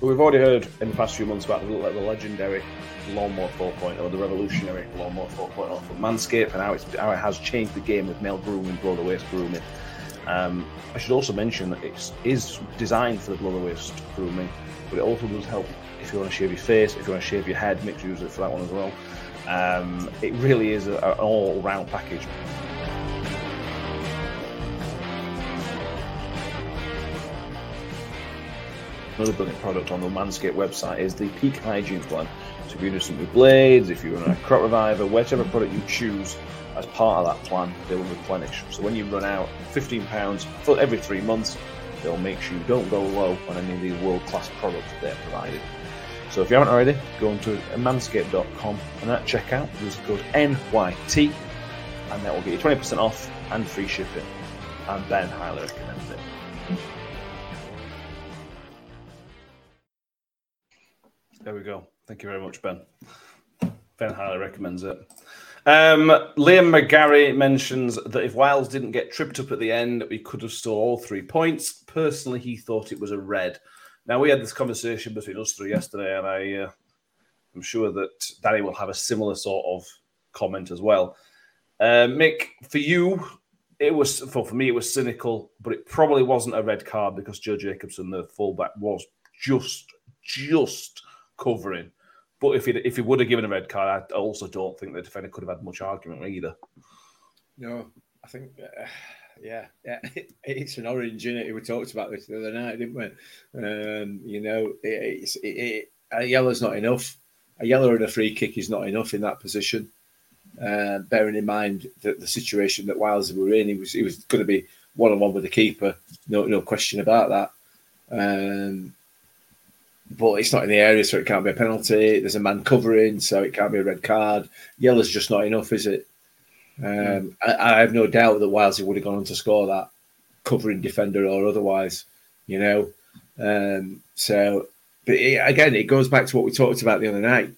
Well, we've already heard in the past few months about the, like, the legendary Lawnmower four point oh, the revolutionary Lawnmower four point oh from Manscaped, and how, it's, how it has changed the game with male grooming, blow-the-waist grooming. Um, I should also mention that it is designed for the blow-the-waist grooming, but it also does help if you want to shave your face, if you want to shave your head, make sure you use it for that one as well. Um, it really is a, an all-round package. Another brilliant product on the Manscaped website is the Peak Hygiene Plan. So if you're doing something with blades, if you're on a crop reviver, whatever product you choose as part of that plan, they will replenish. So when you run out, fifteen pounds for every three months, they'll make sure you don't go low on any of these world-class products that they're providing. So if you haven't already, go on to manscaped dot com and at checkout, use the code N Y T, and that will get you twenty percent off and free shipping. And Ben highly recommends it. There we go. Thank you very much, Ben. Ben highly recommends it. Um, Liam McGarry mentions that if Wiles didn't get tripped up at the end, we could have stolen all three points. Personally, he thought it was a red. Now, we had this conversation between us three yesterday, and I, uh, I'm sure that Danny will have a similar sort of comment as well. Uh, Mick, for you, it was for, for me, it was cynical, but it probably wasn't a red card because Joe Jacobson, the fullback, was just, just... covering, but if he if he would have given a red card, I also don't think the defender could have had much argument either. No, I think, uh, yeah, yeah, it, it's an orange, isn't it? We talked about this the other night, didn't we? Um, you know, it, it's it, it, a yellow's not enough. A yellow and a free kick is not enough in that position. Uh, bearing in mind that the situation that Wiles were in, he was he was going to be one on one with the keeper, no no question about that. Um, But it's not in the area, so it can't be a penalty. There's a man covering, so it can't be a red card. Yellow's just not enough, is it? Um, I, I have no doubt that Wiles would have gone on to score that, covering defender or otherwise, you know. Um, so, but it, again, it goes back to what we talked about the other night.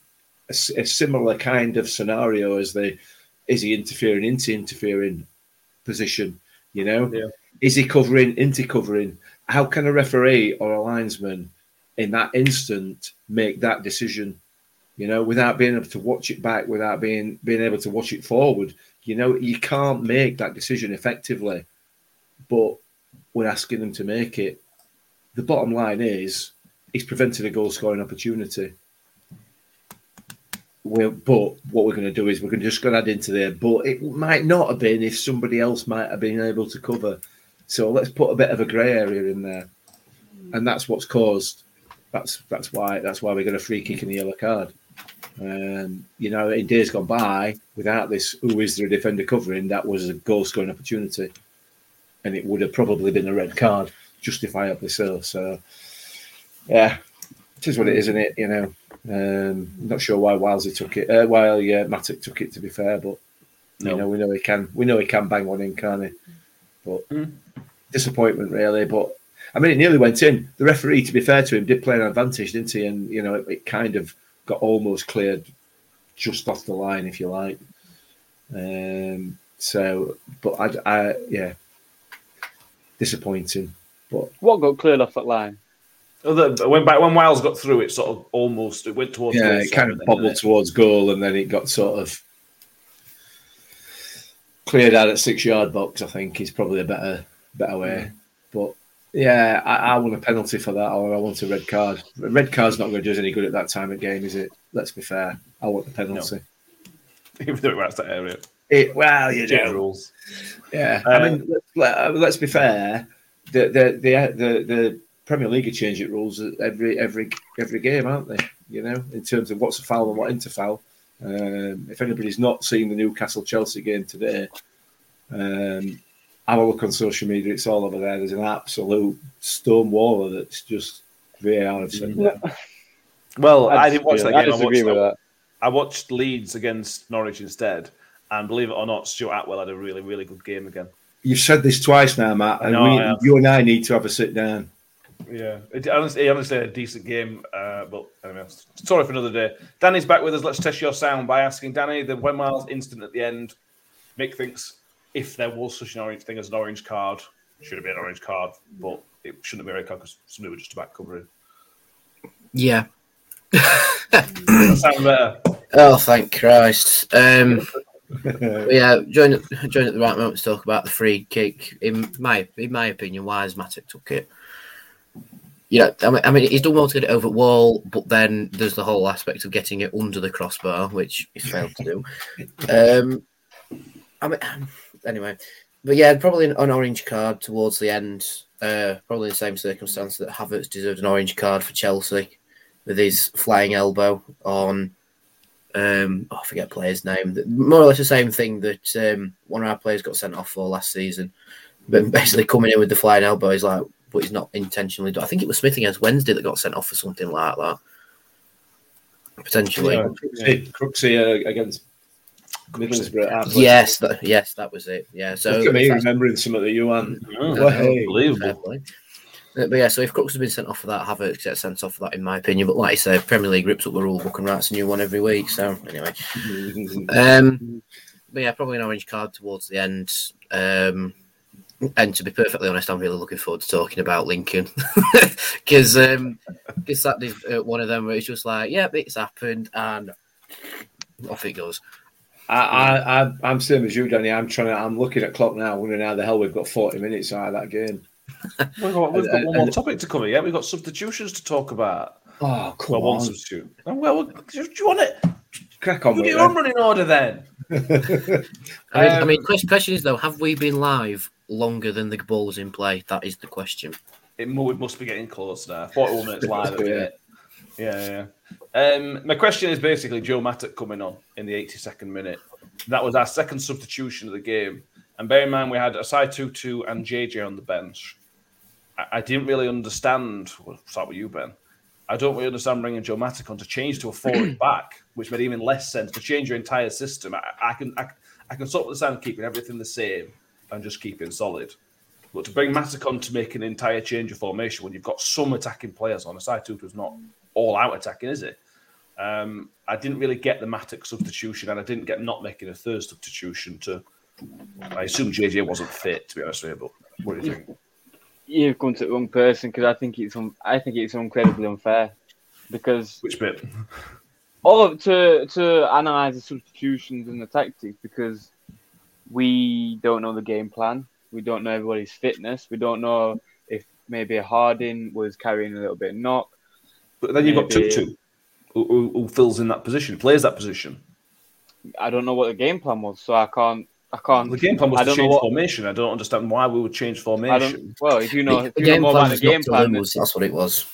A, a similar kind of scenario as the, is he interfering, into interfering position, you know? Yeah. Is he covering, into covering? How can a referee or a linesman in that instant make that decision, you know, without being able to watch it back, without being being able to watch it forward? You know, you can't make that decision effectively, but we're asking them to make it. The bottom line is, it's prevented a goal-scoring opportunity. We're, but what we're going to do is we're just going to add into there, but it might not have been if somebody else might have been able to cover. So let's put a bit of a grey area in there. And that's what's caused... That's that's why that's why we got a free kick and a yellow card. Um, you know, in days gone by, without this, who is there a defender covering? That was a goal scoring opportunity, and it would have probably been a red card, justifiably so. So, yeah, it is what it is, isn't it? You know, um, not sure why Wilesy took it. Uh, while yeah, Matic took it, to be fair, but no. you know, we know he can. We know he can bang one in, can't he? But mm. disappointment, really, but. I mean, it nearly went in. The referee, to be fair to him, did play an advantage, didn't he? And, you know, it, it kind of got almost cleared just off the line, if you like. Um, so, but I, I, yeah, disappointing. But what got cleared off that line? Oh, the, when back when Wiles got through, it sort of almost it went towards. Yeah, it kind of bobbled towards goal, and then it got sort of cleared out at six yard box. I think is probably a better better way, but. Yeah, I, I want a penalty for that, or I want a red card. A red card's not going to do us any good at that time of game, is it? Let's be fair. I want the penalty. Even though it went out that area. It, well, you know. Rules. Yeah, uh, I mean, let's, let's be fair. The the, the the the Premier League are changing rules every every every game, aren't they? You know, in terms of what's a foul and what isn't a foul. Um, if anybody's not seen the Newcastle-Chelsea game today, um have a look on social media. It's all over there. There's an absolute stone wall that's just very hard. Yeah. Well, I, I didn't watch that game. I, I, watched, with that. I watched Leeds against Norwich instead. And believe it or not, Stuart Atwell had a really, really good game again. You've said this twice now, Matt. And no, we, you and I need to have a sit down. Yeah. It, honestly, honestly, a decent game. Uh, but anyway, sorry for another day. Danny's back with us. Let's test your sound by asking Danny the Wenwiles incident at the end. Mick thinks if there was such an orange thing as an orange card, should have been an orange card, but it shouldn't be a red card because somebody was just about covering. Yeah. Sound better? Oh, thank Christ. Um, yeah, join at, join at the right moment to talk about the free kick. In my in my opinion, why is Matic took it? Yeah, I mean, I mean, he's done well to get it over the wall, but then there's the whole aspect of getting it under the crossbar, which he failed to do. Um, I mean, anyway, but yeah, probably an, an orange card towards the end. Uh, probably in the same circumstance that Havertz deserved an orange card for Chelsea with his flying elbow on. Um, oh, I forget the player's name. More or less the same thing that um, one of our players got sent off for last season. But basically coming in with the flying elbow is like, but he's not intentionally done. I think it was Smith against Wednesday that got sent off for something like that. Potentially. Yeah, Crooksy uh, against Middlesbrough. Yes, that, yes, that was it. Yeah. So look at me remembering some of the U N. Oh, no, hey. Unbelievable. But yeah, so if Crooks has been sent off for that, Havertz gets sent off for that, in my opinion. But like I say, Premier League rips up the rule book and writes a new one every week. So anyway. um, but yeah, probably an orange card towards the end. Um, And to be perfectly honest, I'm really looking forward to talking about Lincoln because um, that is uh, one of them where it's just like, yeah, it's happened and off it goes. I, I, I'm same as you, Danny. I'm trying to, I'm looking at clock now, wondering how the hell we've got forty minutes out of that game. We've got, we've got and, one more and, topic to cover, yeah? We've got substitutions to talk about. Oh, come well, on. One substitute. Well, do you want it? Crack on. You do your own running order then. I mean, um, I mean, question is though, have we been live longer than the ball was in play? That is the question. It must be getting close now. forty-one minutes live. yeah. yeah, yeah. Um, my question is basically Joe Matic coming on in the eighty-second minute. That was our second substitution of the game. And bear in mind, we had Asai Tutu and J J on the bench. I, I didn't really understand. Well, start with you, Ben. I don't really understand bringing Joe Matic on to change to a forward back, which made even less sense, to change your entire system. I, I can I, I can sort of understand keeping everything the same and just keeping solid. But to bring Matic on to make an entire change of formation when you've got some attacking players on, Asai Tutu's not all-out attacking, is it? Um, I didn't really get the Matic substitution, and I didn't get not making a third substitution to... I assume J J wasn't fit, to be honest with you, but what do you think? You've come to the wrong person because I think it's un- I think it's incredibly unfair because which bit? All of to to analyse the substitutions and the tactics because we don't know the game plan, we don't know everybody's fitness, we don't know if maybe Hardin was carrying a little bit of knock. But then you've maybe, got Tutu, who, who, who fills in that position, plays that position. I don't know what the game plan was, so I can't. I can't. The game plan was to change what, formation. I don't understand why we would change formation. Well, if you know, the, if you know more about the game plan, was, that's what it was.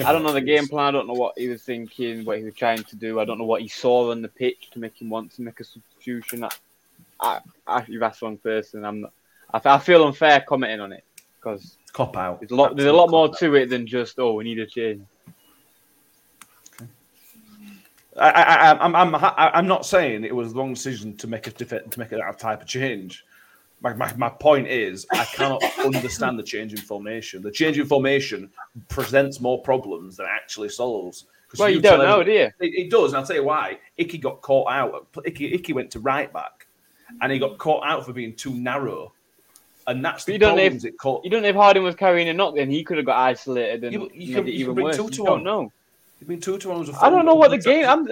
I don't know the game plan. I don't know what he was thinking, what he was trying to do. I don't know what he saw on the pitch to make him want to make a substitution. I, I, I you've asked the wrong person. I'm not. I, I feel unfair commenting on it because cop out. There's a lot. There's a lot more to it than just oh, we need a change. I, I, I'm, I'm, I'm not saying it was the wrong decision to make a to make a type of change. My, my, my point is, I cannot understand the change in formation. The change in formation presents more problems than it actually solves. Well, you, you don't know, him, do you? It, it does, and I'll tell you why. Icky got caught out. Icky, Icky went to right back, and he got caught out for being too narrow. And that's but the problem. It caught. You don't know if Hardin was carrying a knock, then he could have got isolated and you, you made can, it even worse. You don't on. know. Two to one was a I don't know what the game. I'm,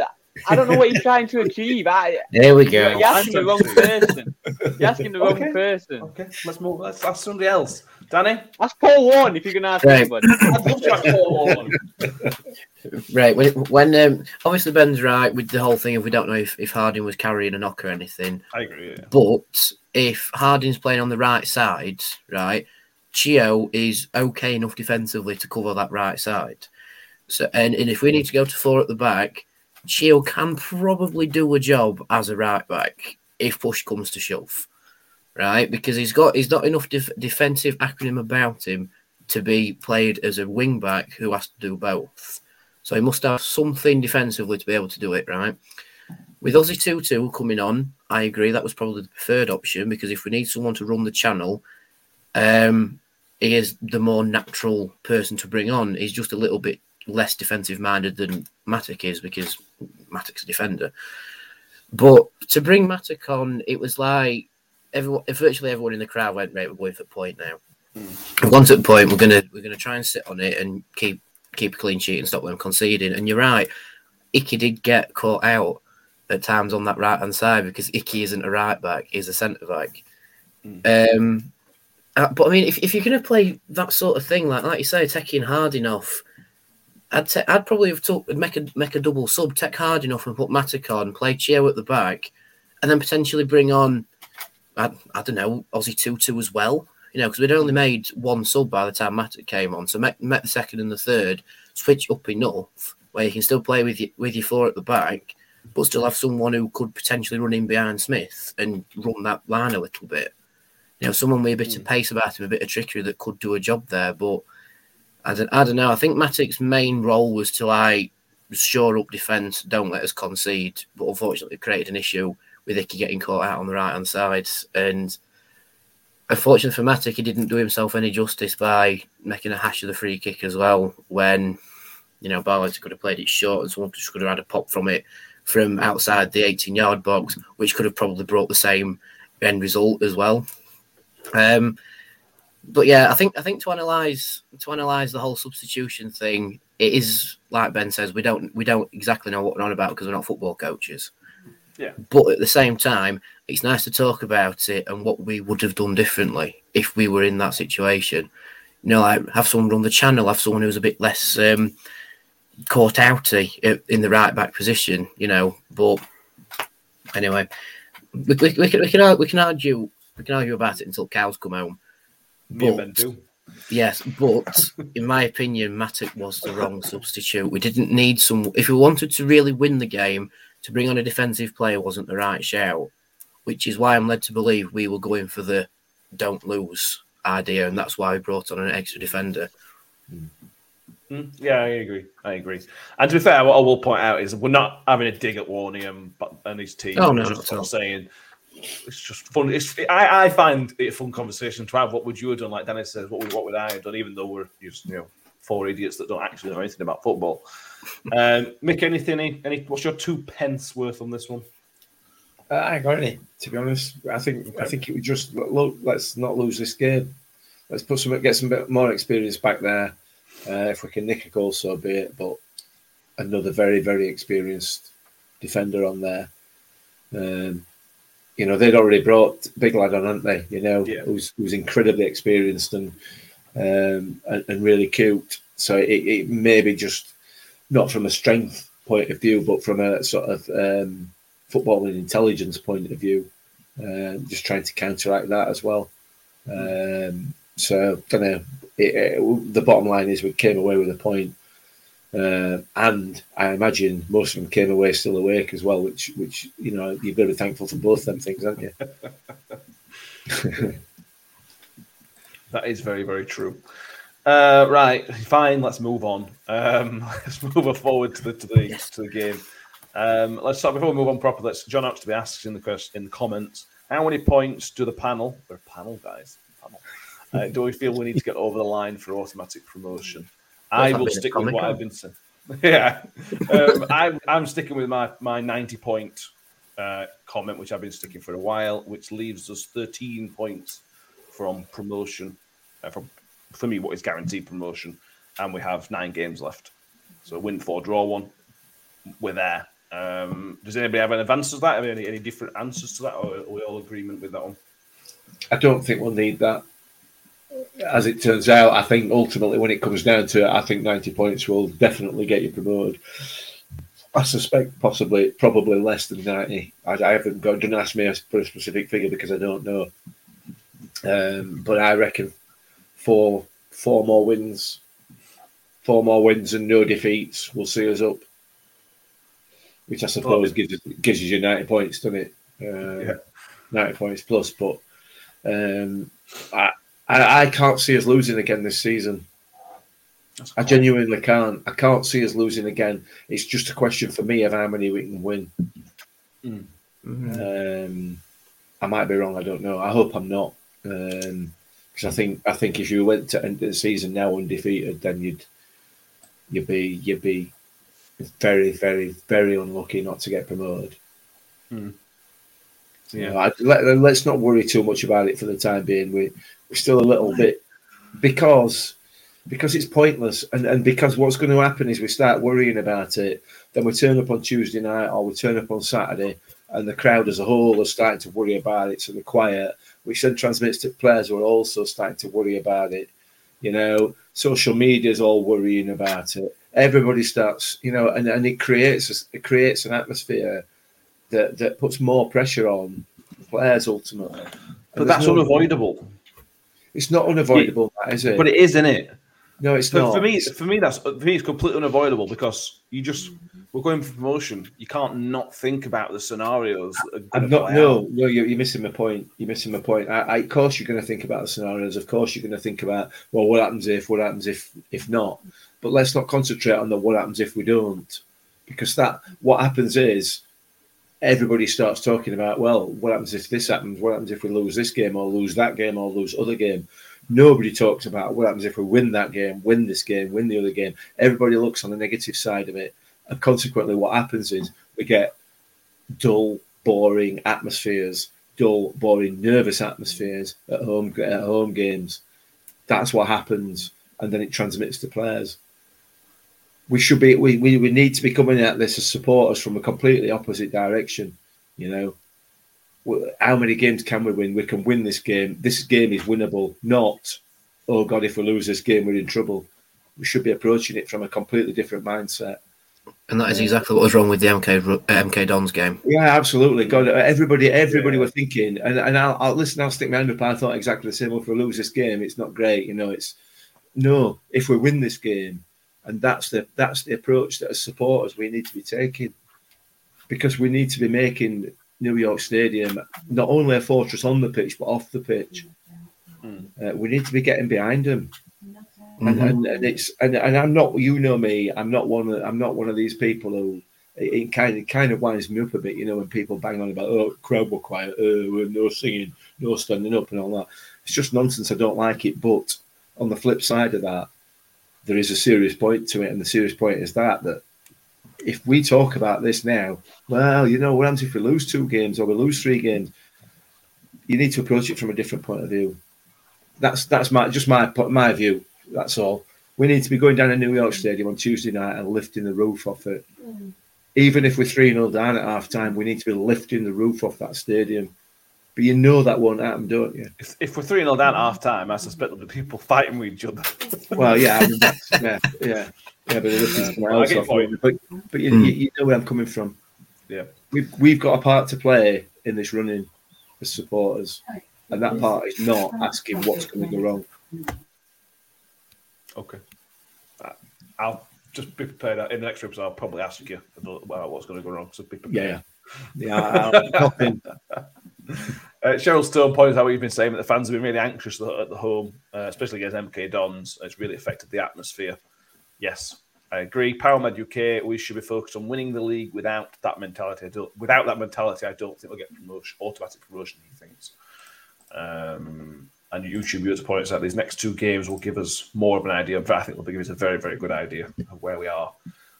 I don't know what he's trying to achieve. I, there we go. You're asking the wrong person. You're asking the okay. wrong person. Okay, let's move. Let's ask somebody else. Danny, ask Paul Warren if you're going to ask right. anybody. I'd love to ask Paul Warren. Right. When, when um, obviously Ben's right with the whole thing of we don't know if, if Hardin was carrying a knock or anything. I agree. Yeah. But if Hardin's playing on the right side, right, Chio is okay enough defensively to cover that right side. So and, and if we need to go to four at the back, Chio can probably do a job as a right back if push comes to shove, right? Because he's got he's not enough def- defensive acronym about him to be played as a wing back who has to do both. So he must have something defensively to be able to do it, right? With Aussie Tutu coming on, I agree that was probably the preferred option because if we need someone to run the channel, um, he is the more natural person to bring on. He's just a little bit less defensive minded than Matic is because Matic's a defender. But to bring Matic on, it was like everyone, virtually everyone in the crowd went, right, we're going for the point now. Mm. Once at the point, we're gonna we're gonna try and sit on it and keep keep a clean sheet and stop them conceding. And you're right, Icky did get caught out at times on that right hand side because Icky isn't a right back, he's a centre back. Mm. Um, but I mean, if if you're gonna play that sort of thing, like like you say, taking Harding off. I'd te- I'd probably have took make a make a double sub, take Harding off and put Matic on, play Chio at the back, and then potentially bring on I, I don't know Aussie Tutu as well, you know, because we'd only made one sub by the time Matic came on, so make, make the second and the third, switch up enough where you can still play with your, with your four at the back, but still have someone who could potentially run in behind Smith and run that line a little bit, you know, someone with a bit of pace about him, a bit of trickery that could do a job there, but. I don't, I don't know. I think Matic's main role was to like shore up defence, don't let us concede. But unfortunately, it created an issue with Icky getting caught out on the right hand side. And unfortunately for Matic, he didn't do himself any justice by making a hash of the free kick as well. When, you know, Barletta could have played it short and someone could have had a pop from it from outside the eighteen yard box, which could have probably brought the same end result as well. Um, But yeah, I think I think to analyze to analyze the whole substitution thing, it is like Ben says, we don't we don't exactly know what we're on about because we're not football coaches. Yeah. But at the same time, it's nice to talk about it and what we would have done differently if we were in that situation. You know, like have someone run the channel, have someone who's a bit less um, caught outy in the right back position. You know, but anyway, we, we, we can we can we can argue we can argue about it until cows come home. But, yes, but in my opinion, Matic was the wrong substitute. We didn't need some. If we wanted to really win the game, to bring on a defensive player wasn't the right shout, which is why I'm led to believe we were going for the don't lose idea, and that's why we brought on an extra defender. Yeah, I agree. I agree. And to be fair, what I will point out is we're not having a dig at Warnium and his team. Oh, no, not at all. I'm saying. It's just fun. It's, I, I find it a fun conversation to have. What would you have done? Like Dennis says, what would, what would I have done? Even though we're just, you know, four idiots that don't actually know anything about football. Um, Mick, anything? Any, any? What's your two pence worth on this one? Uh, I ain't got any. To be honest, I think I think it would just look. Let's not lose this game. Let's put some, get some bit more experience back there. Uh, if we can nick a goal, so be it. But another very very experienced defender on there. Um, You know, they'd already brought Big Lad on, hadn't they? You know, yeah. who's who's incredibly experienced and um, and, and really cute. So it, it may be just not from a strength point of view, but from a sort of um, footballing intelligence point of view, uh, just trying to counteract that as well. Um, so, I don't know. It, it, the bottom line is we came away with a point. Uh, and I imagine most of them came away still awake as well, which, which you know, you're very thankful for both them things, aren't you? That is very, very true. Uh, right, fine. Let's move on. Um, let's move forward to the to the, yes. to the game. Um, let's start before we move on properly. Let's John Ox to be asked in the question, in the comments. How many points do the panel? We're panel guys. Panel. Uh, do we feel we need to get over the line for automatic promotion? I will stick with what I've been saying. Yeah, um, I, I'm sticking with my my ninety point uh, comment, which I've been sticking for a while, which leaves us thirteen points from promotion. Uh, from for me, what is guaranteed promotion, and we have nine games left. So win four, draw one. We're there. Um, does anybody have any answers to that? Have any any different answers to that, or are we all agreement with that one? I don't think we'll need that. As it turns out, I think ultimately when it comes down to it, I think ninety points will definitely get you promoted. I suspect possibly, probably less than ninety. I, I haven't got, don't ask me for a specific figure because I don't know. Um, but I reckon four, four more wins, four more wins and no defeats will see us up, which I suppose gives gives you ninety points, doesn't it? Um, yeah. ninety points plus, but um, I. I, I can't see us losing again this season. That's I genuinely can't. I can't see us losing again. It's just a question for me of how many we can win. Mm. Mm-hmm. Um, I might be wrong. I don't know. I hope I'm not. Because um, I think I think if you went to end the season now undefeated, then you'd you'd be you'd be very very very unlucky not to get promoted. Mm. You yeah. know, I, let, let's not worry too much about it for the time being. We, we're still a little bit because because it's pointless, and, and because what's going to happen is we start worrying about it, then we turn up on Tuesday night or we turn up on Saturday, and the crowd as a whole are starting to worry about it, so they're quiet, which then transmits to players who are also starting to worry about it. You know, social media is all worrying about it. Everybody starts, you know, and, and it creates it creates an atmosphere that, that puts more pressure on players ultimately. And but that's no, unavoidable. It's not unavoidable, it, that, is it? But it is, isn't it? No, it's but not. For me, it's, for me, that's for me, it's completely unavoidable because you just we're going for promotion. You can't not think about the scenarios. That are I'm not. No, out. no, you're, you're missing my point. You're missing my point. I, I, of course, you're going to think about the scenarios. Of course, you're going to think about well, what happens if? What happens if? If not? But let's not concentrate on the what happens if we don't, because that what happens is everybody starts talking about well, what happens if this happens? What happens if we lose this game or lose that game or lose other game? Nobody talks about what happens if we win that game, win this game, win the other game. Everybody looks on the negative side of it. And consequently, what happens is we get dull, boring atmospheres, dull, boring, nervous atmospheres at home at home games. That's what happens. And then it transmits to players. We should be we, we, we need to be coming at this as supporters from a completely opposite direction, you know. How many games can we win? We can win this game. This game is winnable. Not, oh God, if we lose this game, we're in trouble. We should be approaching it from a completely different mindset. And that is exactly what was wrong with the M K M K Dons game. Yeah, absolutely. God, everybody, everybody yeah. were thinking, and and I'll, I'll listen. I'll stick my hand up. I thought exactly the same. Well, if we lose this game, it's not great. You know, it's no. If we win this game, and that's the that's the approach that as supporters we need to be taking, because we need to be making New York Stadium not only a fortress on the pitch but off the pitch. Mm. Uh, we need to be getting behind them, mm-hmm. and, and, and it's and, and I'm not, you know me, I'm not one of, I'm not one of these people who it, it kind of it kind of winds me up a bit, you know, when people bang on about oh crowd were quiet, oh, no singing, no standing up and all that. It's just nonsense. I don't like it. But on the flip side of that, there is a serious point to it, and the serious point is that that. If we talk about this now, well, you know, what happens if we lose two games or we lose three games? You need to approach it from a different point of view. That's that's my just my my view. That's all. We need to be going down to New York Stadium on Tuesday night and lifting the roof off it. Even if we're three nil down at half time, we need to be lifting the roof off that stadium. But you know that won't happen, don't you? If, if we're three nil down at half time, I suspect there'll be people fighting with each other. Well, yeah, I mean, yeah, yeah. Yeah, but, uh, well, off, but, but you, mm. you, you know where I'm coming from. Yeah, we've we've got a part to play in this running as supporters, and that part is not asking what's going to go wrong. Okay, I'll just be prepared. In the next episode, I'll probably ask you about what's going to go wrong. So be prepared. Yeah, yeah. yeah Uh, Cheryl Stone points out what you've been saying, that the fans have been really anxious at the home, uh, especially against M K Dons. It's really affected the atmosphere. Yes, I agree. PowerMed U K, we should be focused on winning the league. Without that mentality, I don't, without that mentality, I don't think we'll get promotion, automatic promotion, he thinks. Um, and YouTube viewers points out these next two games will give us more of an idea. But I think will give us a very, very good idea of where we are,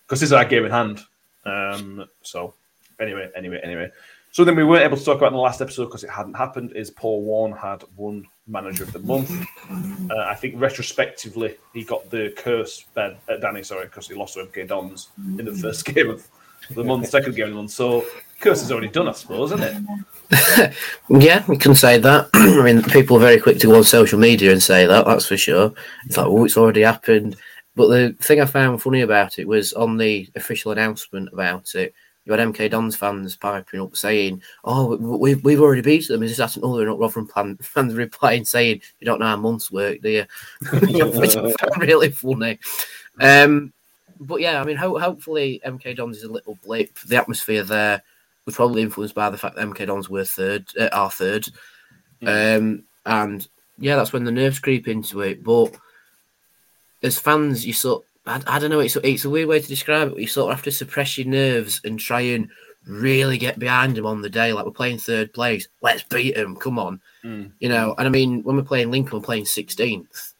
because this is our game in hand. Um, so anyway, anyway, anyway. So then we weren't able to talk about in the last episode because it hadn't happened is Paul Warne had won Manager of the Month. Uh, I think retrospectively he got the curse, uh, Danny, sorry, because he lost to M K Dons in the first game of the month, second game of the month. So curse is already done, I suppose, isn't it? Yeah, we can say that. I mean, people are very quick to go on social media and say that, that's for sure. It's like, oh, it's already happened. But the thing I found funny about it was on the official announcement about it, you had M K Dons fans piping up saying, oh, we've, we've already beat them. Is this another Rotherham fans replying saying, you don't know how months work, do you? Which I found really funny. Um, but yeah, I mean, ho- hopefully M K Dons is a little blip. The atmosphere there was probably influenced by the fact that M K Dons were third, uh, are third. Yeah. Um, and yeah, that's when the nerves creep into it. But as fans, you sort I, I don't know, it's, it's a weird way to describe it. You sort of have to suppress your nerves and try and really get behind them on the day. Like, we're playing third place. Let's beat them. Come on. Mm. You know, and I mean, when we're playing Lincoln, we're playing sixteenth.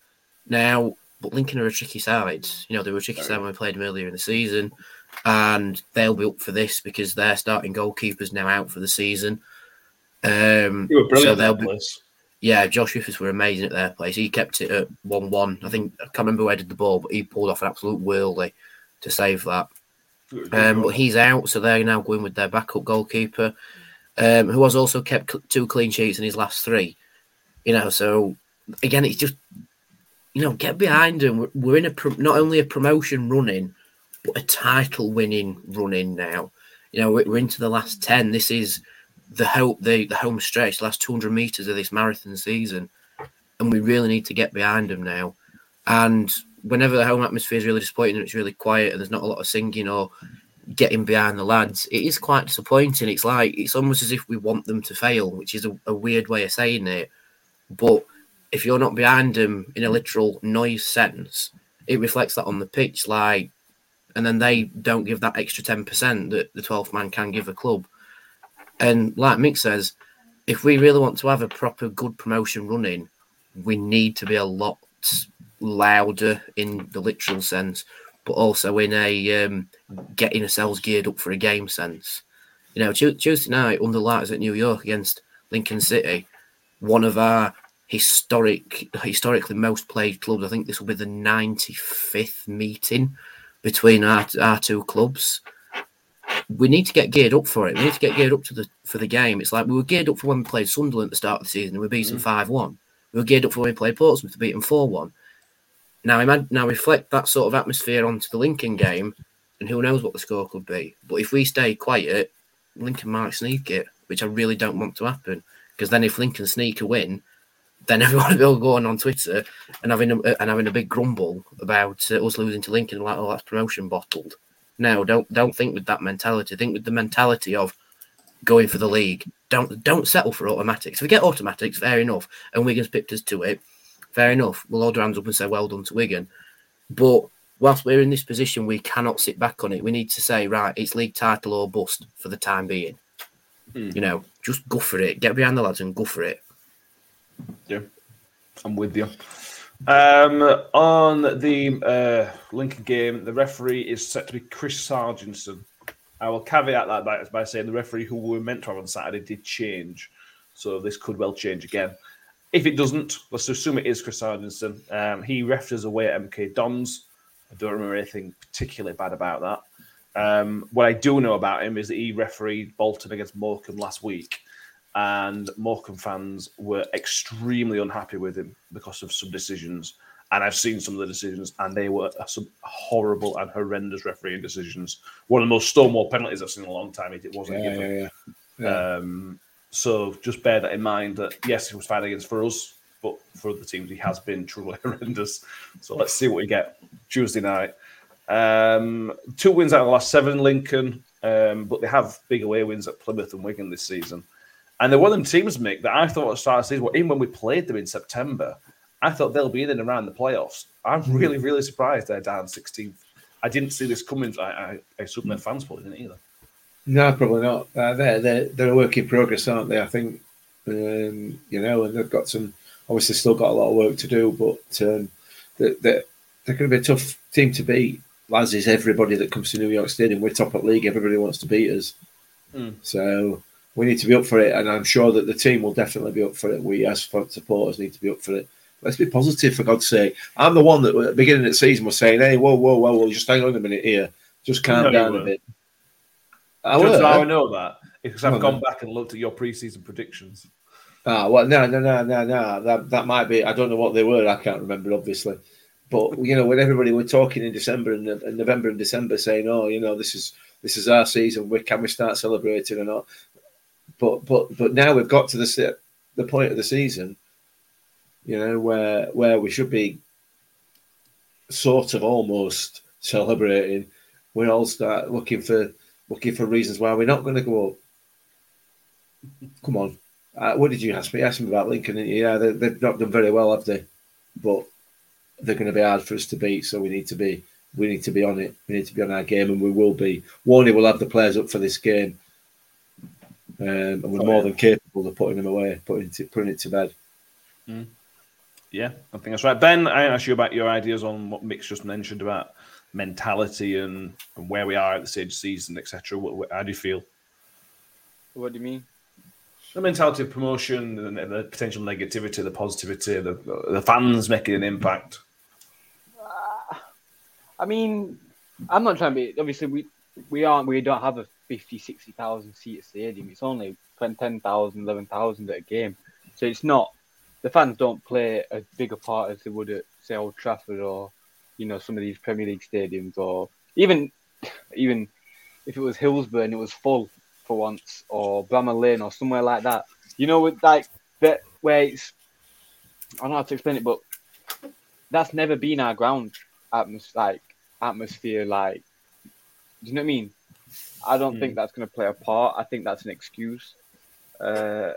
Now, but Lincoln are a tricky side. You know, they were a tricky Sorry. side when we played them earlier in the season. and they'll be up for this because their starting goalkeeper's now out for the season. Um, you were brilliant so at that place. Yeah, Josh Griffiths were amazing at their place. He kept it at one one. I think, I can't remember where I did the ball, but he pulled off an absolute whirly to save that. Um, but he's out, so they're now going with their backup goalkeeper, um, who has also kept cl- two clean sheets in his last three. You know, so, again, it's just, you know, get behind them. We're, we're in a pro- not only a promotion running, but a title-winning running now. You know, we're, we're into the last ten. This is... the hope, the, the home stretch, the last two hundred metres of this marathon season, and we really need to get behind them now. And whenever the home atmosphere is really disappointing and it's really quiet and there's not a lot of singing or getting behind the lads, it is quite disappointing. It's like, it's almost as if we want them to fail, which is a, a weird way of saying it. But if you're not behind them in a literal noise sense, it reflects that on the pitch. Like, and then they don't give that extra ten percent that the twelfth man can give a club. And like Mick says, if we really want to have a proper good promotion running, we need to be a lot louder in the literal sense, but also in a um, getting ourselves geared up for a game sense. You know, Tuesday night under lights at New York against Lincoln City, one of our historic, historically most played clubs. I think this will be the ninety-fifth meeting between our, our two clubs. We need to get geared up for it. We need to get geared up to the for the game. It's like we were geared up for when we played Sunderland at the start of the season and we beat them five one. We were geared up for when we played Portsmouth to beat them four one. Now imagine, now reflect that sort of atmosphere onto the Lincoln game, and who knows what the score could be. But if we stay quiet, Lincoln might sneak it, which I really don't want to happen. Because then if Lincoln sneak a win, then everyone will go on on Twitter and having a, and having a big grumble about uh, us losing to Lincoln, like, oh, that's promotion bottled. No, don't don't think with that mentality. Think with the mentality of going for the league. Don't don't settle for automatics. If we get automatics, fair enough. And Wigan's picked us to it, fair enough. We'll hold our hands up and say, well done to Wigan. But whilst we're in this position, we cannot sit back on it. We need to say, right, it's league title or bust for the time being. Mm. You know, just go for it. Get behind the lads and go for it. Yeah, I'm with you. Um, on the uh, Lincoln game, the referee is set to be Chris Sargentson. I will caveat that by, by saying the referee who we were meant to have on Saturday did change, so this could well change again. If it doesn't, let's assume it is Chris Sargentson. Um, he refed us away at M K Dons. I don't remember anything particularly bad about that. Um, what I do know about him is that he refereed Bolton against Morecambe last week. And Morecambe fans were extremely unhappy with him because of some decisions. And I've seen some of the decisions, and they were some horrible and horrendous refereeing decisions. One of the most stonewall penalties I've seen in a long time. It wasn't yeah, given. Yeah, yeah. Yeah. Um, so just bear that in mind that, yes, it was fine against for us, but for other teams, he has been truly horrendous. So let's see what we get Tuesday night. Um, two wins out of the last seven, Lincoln, um, but they have big away wins at Plymouth and Wigan this season. And they're one of them teams, Mick, that I thought at the start of the season, well, even when we played them in September, I thought they'll be in and around the playoffs. I'm really, really surprised they're down sixteenth. I didn't see this coming. I, I, I assume their fans probably didn't either. No, probably not. Uh, they're, they're, they're a work in progress, aren't they? I think, um, you know, and they've got some, obviously still got a lot of work to do, but um, they're, they're, they're going to be a tough team to beat. Lads, is everybody that comes to New York Stadium, we're top of the league, everybody wants to beat us. Mm. So... we need to be up for it, and I'm sure that the team will definitely be up for it. We, as supporters, need to be up for it. Let's be positive, for God's sake. I'm the one that, at the beginning of the season, was saying, hey, whoa, whoa, whoa, whoa, just hang on a minute here. Just calm no, down a bit. I will. I know that, because I've oh, gone no. back and looked at your pre-season predictions. Ah, well, no, no, no, no, no. That, that might be, I don't know what they were. I can't remember, obviously. But, you know, when everybody were talking in December and, and November and December saying, oh, you know, this is this is our season. We, can we start celebrating or not? But but but now we've got to the the point of the season, you know, where where we should be sort of almost celebrating. We all start looking for looking for reasons why we're not going to go up. Come on, uh, what did you ask me? You asked me about Lincoln, didn't you? Yeah, they, they've not done very well, have they? But they're going to be hard for us to beat, so we need to be we need to be on it. We need to be on our game, and we will be. Warney will have the players up for this game. Um, and we're oh, more yeah. than capable of putting them away, putting it, putting it to bed. Mm. Yeah, I think that's right. Ben, I asked you about your ideas on what Mick's just mentioned about mentality and, and where we are at this stage of season, et cetera? What, what, how do you feel? What do you mean? The mentality of promotion and the potential negativity, the positivity, the the fans making an impact. Uh, I mean, I'm not trying to be. Obviously, we we aren't. We don't have a fifty, sixty thousand seat stadium. It's only ten thousand, eleven thousand at a game. So it's not. The fans don't play as big a part as they would at, say, Old Trafford or, you know, some of these Premier League stadiums, or even even if it was Hillsborough and it was full for once, or Bramall Lane or somewhere like that. You know, with like that, where it's, I don't know how to explain it, but that's never been our ground atmos- like, atmosphere. Like, do you know what I mean? I don't mm. think that's going to play a part. I think that's an excuse. Uh,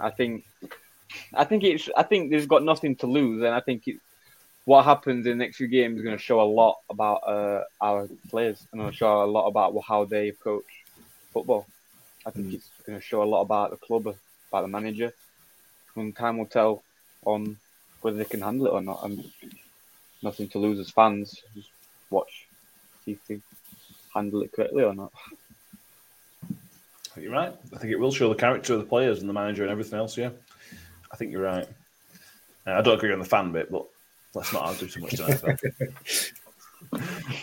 I think... I think it's. I think there's got nothing to lose, and I think it, what happens in the next few games is going to show a lot about uh, our players, and it'll show a lot about how they approach football. I think mm. it's going to show a lot about the club, about the manager, and time will tell on whether they can handle it or not. And nothing to lose as fans. Just watch, see if they handle it correctly or not. I think you're right. I think it will show the character of the players and the manager and everything else. Yeah. I think you're right. Uh, I don't agree on the fan bit, but let's not argue too much tonight.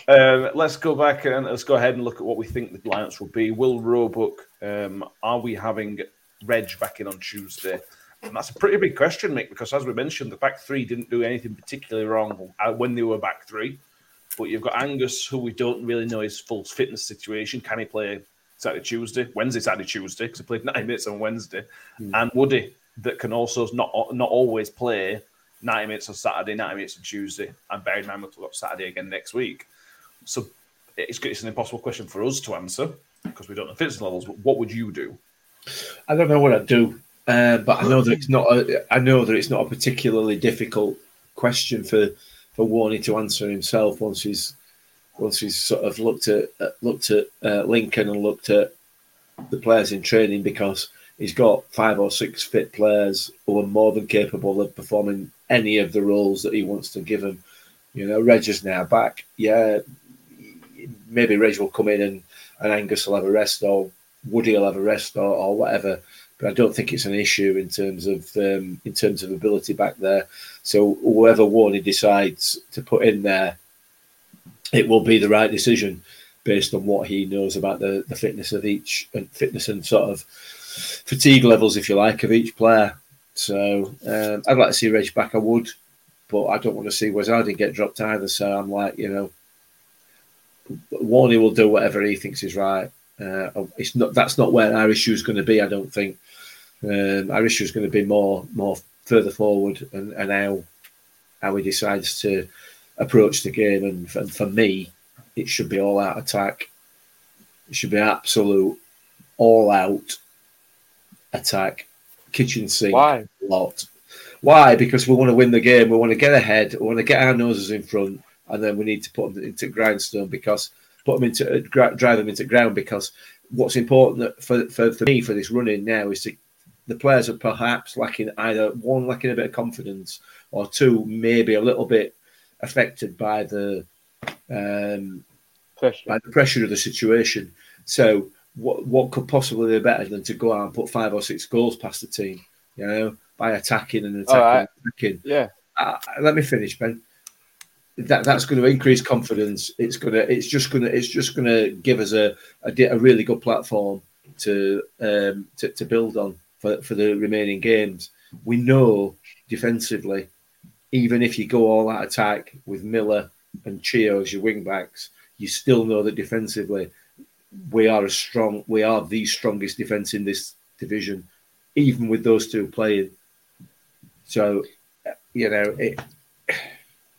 um, let's go back and let's go ahead and look at what we think the lineups will be. Will Roebuck, um, are we having Reg back in on Tuesday? And that's a pretty big question, Mick, because as we mentioned, the back three didn't do anything particularly wrong when they were back three. But you've got Angus, who we don't really know his full fitness situation. Can he play Saturday, Tuesday? Wednesday, Saturday, Tuesday, because he played ninety minutes on Wednesday. Mm. And Woody, that can also not not always play ninety minutes on Saturday, ninety minutes on Tuesday, and bear in mind we've got Saturday again next week. So it's it's an impossible question for us to answer because we don't know fitness levels. But what would you do? I don't know what I'd do, uh, but I know that it's not. A, I know that it's not a particularly difficult question for for Warney to answer himself once he's once he's sort of looked at looked at uh, Lincoln and looked at the players in training, because he's got five or six fit players who are more than capable of performing any of the roles that he wants to give them. You know, Reg is now back. Yeah, maybe Reg will come in and, and Angus will have a rest, or Woody will have a rest, or, or whatever. But I don't think it's an issue in terms of um, in terms of ability back there. So whoever Warney decides to put in there, it will be the right decision based on what he knows about the, the fitness of each and fitness and sort of fatigue levels, if you like, of each player. So um, I'd like to see Reg back, I would, but I don't want to see Wes Harding get dropped either. So I'm like, you know, Warney will do whatever he thinks is right. Uh, it's not that's not where our issue is going to be. I don't think um, our issue is going to be more more further forward and, and how how he decides to approach the game. And for, and for me, it should be all out attack. It should be absolute all out. Attack, kitchen sink, Why? lot. Why? Because we want to win the game. We want to get ahead. We want to get our noses in front, and then we need to put them into grindstone because put them into drive them into ground. Because what's important for for, for me for this run-in now is to, the players are perhaps lacking either one, lacking a bit of confidence, or two, maybe a little bit affected by the um, pressure. by the pressure of the situation. So. What what could possibly be better than to go out and put five or six goals past the team, you know, by attacking and attacking. Right. And attacking. Yeah. Uh, let me finish, Ben. That that's going to increase confidence. It's gonna. It's just gonna. It's just gonna give us a a, a really good platform to um to, to build on for, for the remaining games. We know defensively, even if you go all out attack with Miller and Chio as your wing backs, you still know that defensively. We are a strong. We are the strongest defence in this division, even with those two playing. So, you know, it,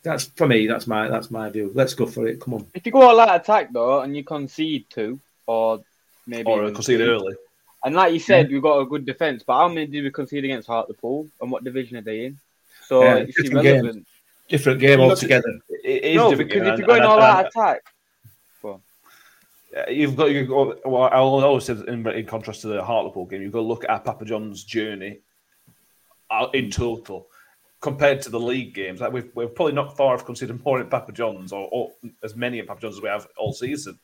that's for me. That's my that's my view. Let's go for it. Come on. If you go all out attack though, and you concede two, or maybe or concede two. early, and like you said, yeah. We've got a good defence. But how many did we concede against Hartlepool? And what division are they in? So yeah, it's irrelevant. Game. Different game altogether. It is no, different because game. if you're going and, all out attack. You've got, you've got. Well, I always said in, in contrast to the Hartlepool game, you've got to look at Papa John's journey in total. compared to the league games. Like we've, we're probably not far off considering more at Papa John's, or, or as many at Papa John's as we have all season.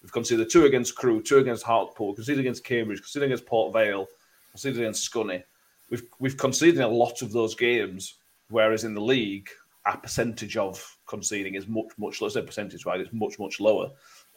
We've considered two against Crewe, two against Hartlepool, conceded against Cambridge, conceded against Port Vale, conceded against Scunny. We've we've conceded a lot of those games, whereas in the league, our percentage of conceding is much, much less. Percentage, right? It's much, much lower.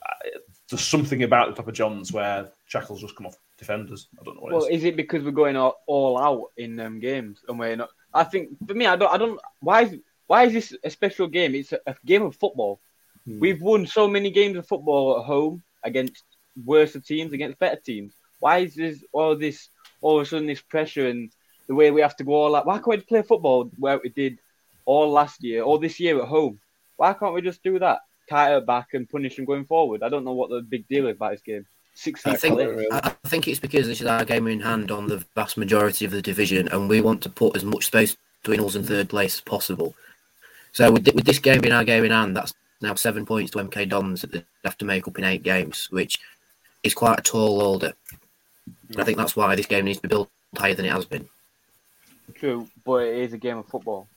Uh, there's something about the Papa John's where Shackle's just come off defenders. I don't know what well, it is. Well, is it because we're going all, all out in them games and we're not? I think for me, I don't. I don't. Why is why is this a special game? It's a, a game of football. Hmm. We've won so many games of football at home against worse teams, against better teams. Why is this all this all of a sudden this pressure and the way we have to go all out? Why can't we play football where we did all last year or this year at home? Why can't we just do that? Tie it back and punish them going forward. I don't know what the big deal is about this game. I think, really. I think it's because this is our game in hand on the vast majority of the division, and we want to put as much space between us and third place as possible. So with, with this game being our game in hand, that's now seven points to M K Dons that they have to make up in eight games, which is quite a tall order. And I think that's why this game needs to be built higher than it has been. True, but it is a game of football.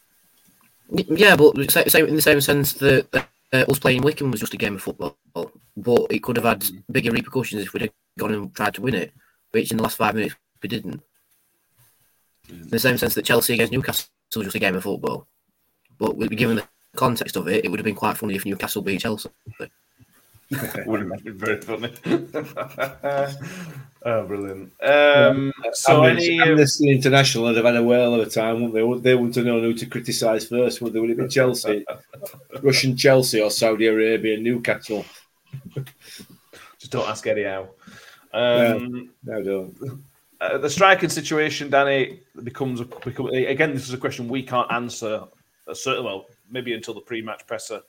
Yeah, but in the same sense that Uh, us playing Wycombe was just a game of football, but it could have had bigger repercussions if we'd have gone and tried to win it, which in the last five minutes we didn't. Mm. In the same sense that Chelsea against Newcastle was just a game of football, but given the context of it, it would have been quite funny if Newcastle beat Chelsea. Would have been very funny. Oh, brilliant. Um, yeah. So any Amnesty International would have had a whale of a time, wouldn't they? Would they want to know who to criticise first? Would they? Would it be Chelsea, Russian Chelsea, or Saudi Arabia, Newcastle? Just don't ask Eddie how. Um, no, no, don't. Uh, the striking situation, Danny, becomes a, become, again. This is a question we can't answer. Certainly, well, maybe until the pre-match presser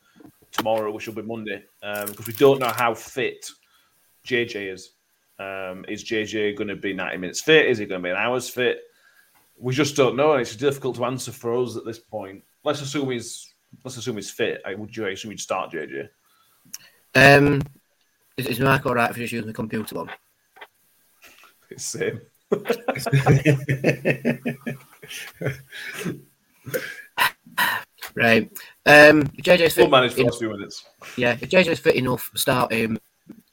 tomorrow, which will be Monday, um, because we don't know how fit J J is. Um, is J J going to be ninety minutes fit? Is he going to be an hour's fit? We just don't know, and it's difficult to answer for us at this point. Let's assume he's let's assume he's fit. I would you assume you'd start J J? Um, is, is Mark all right if you just use the computer one? It's same. Right. Um, J J's fit. We'll manage for a few minutes. Yeah, if J J's fit enough, start him.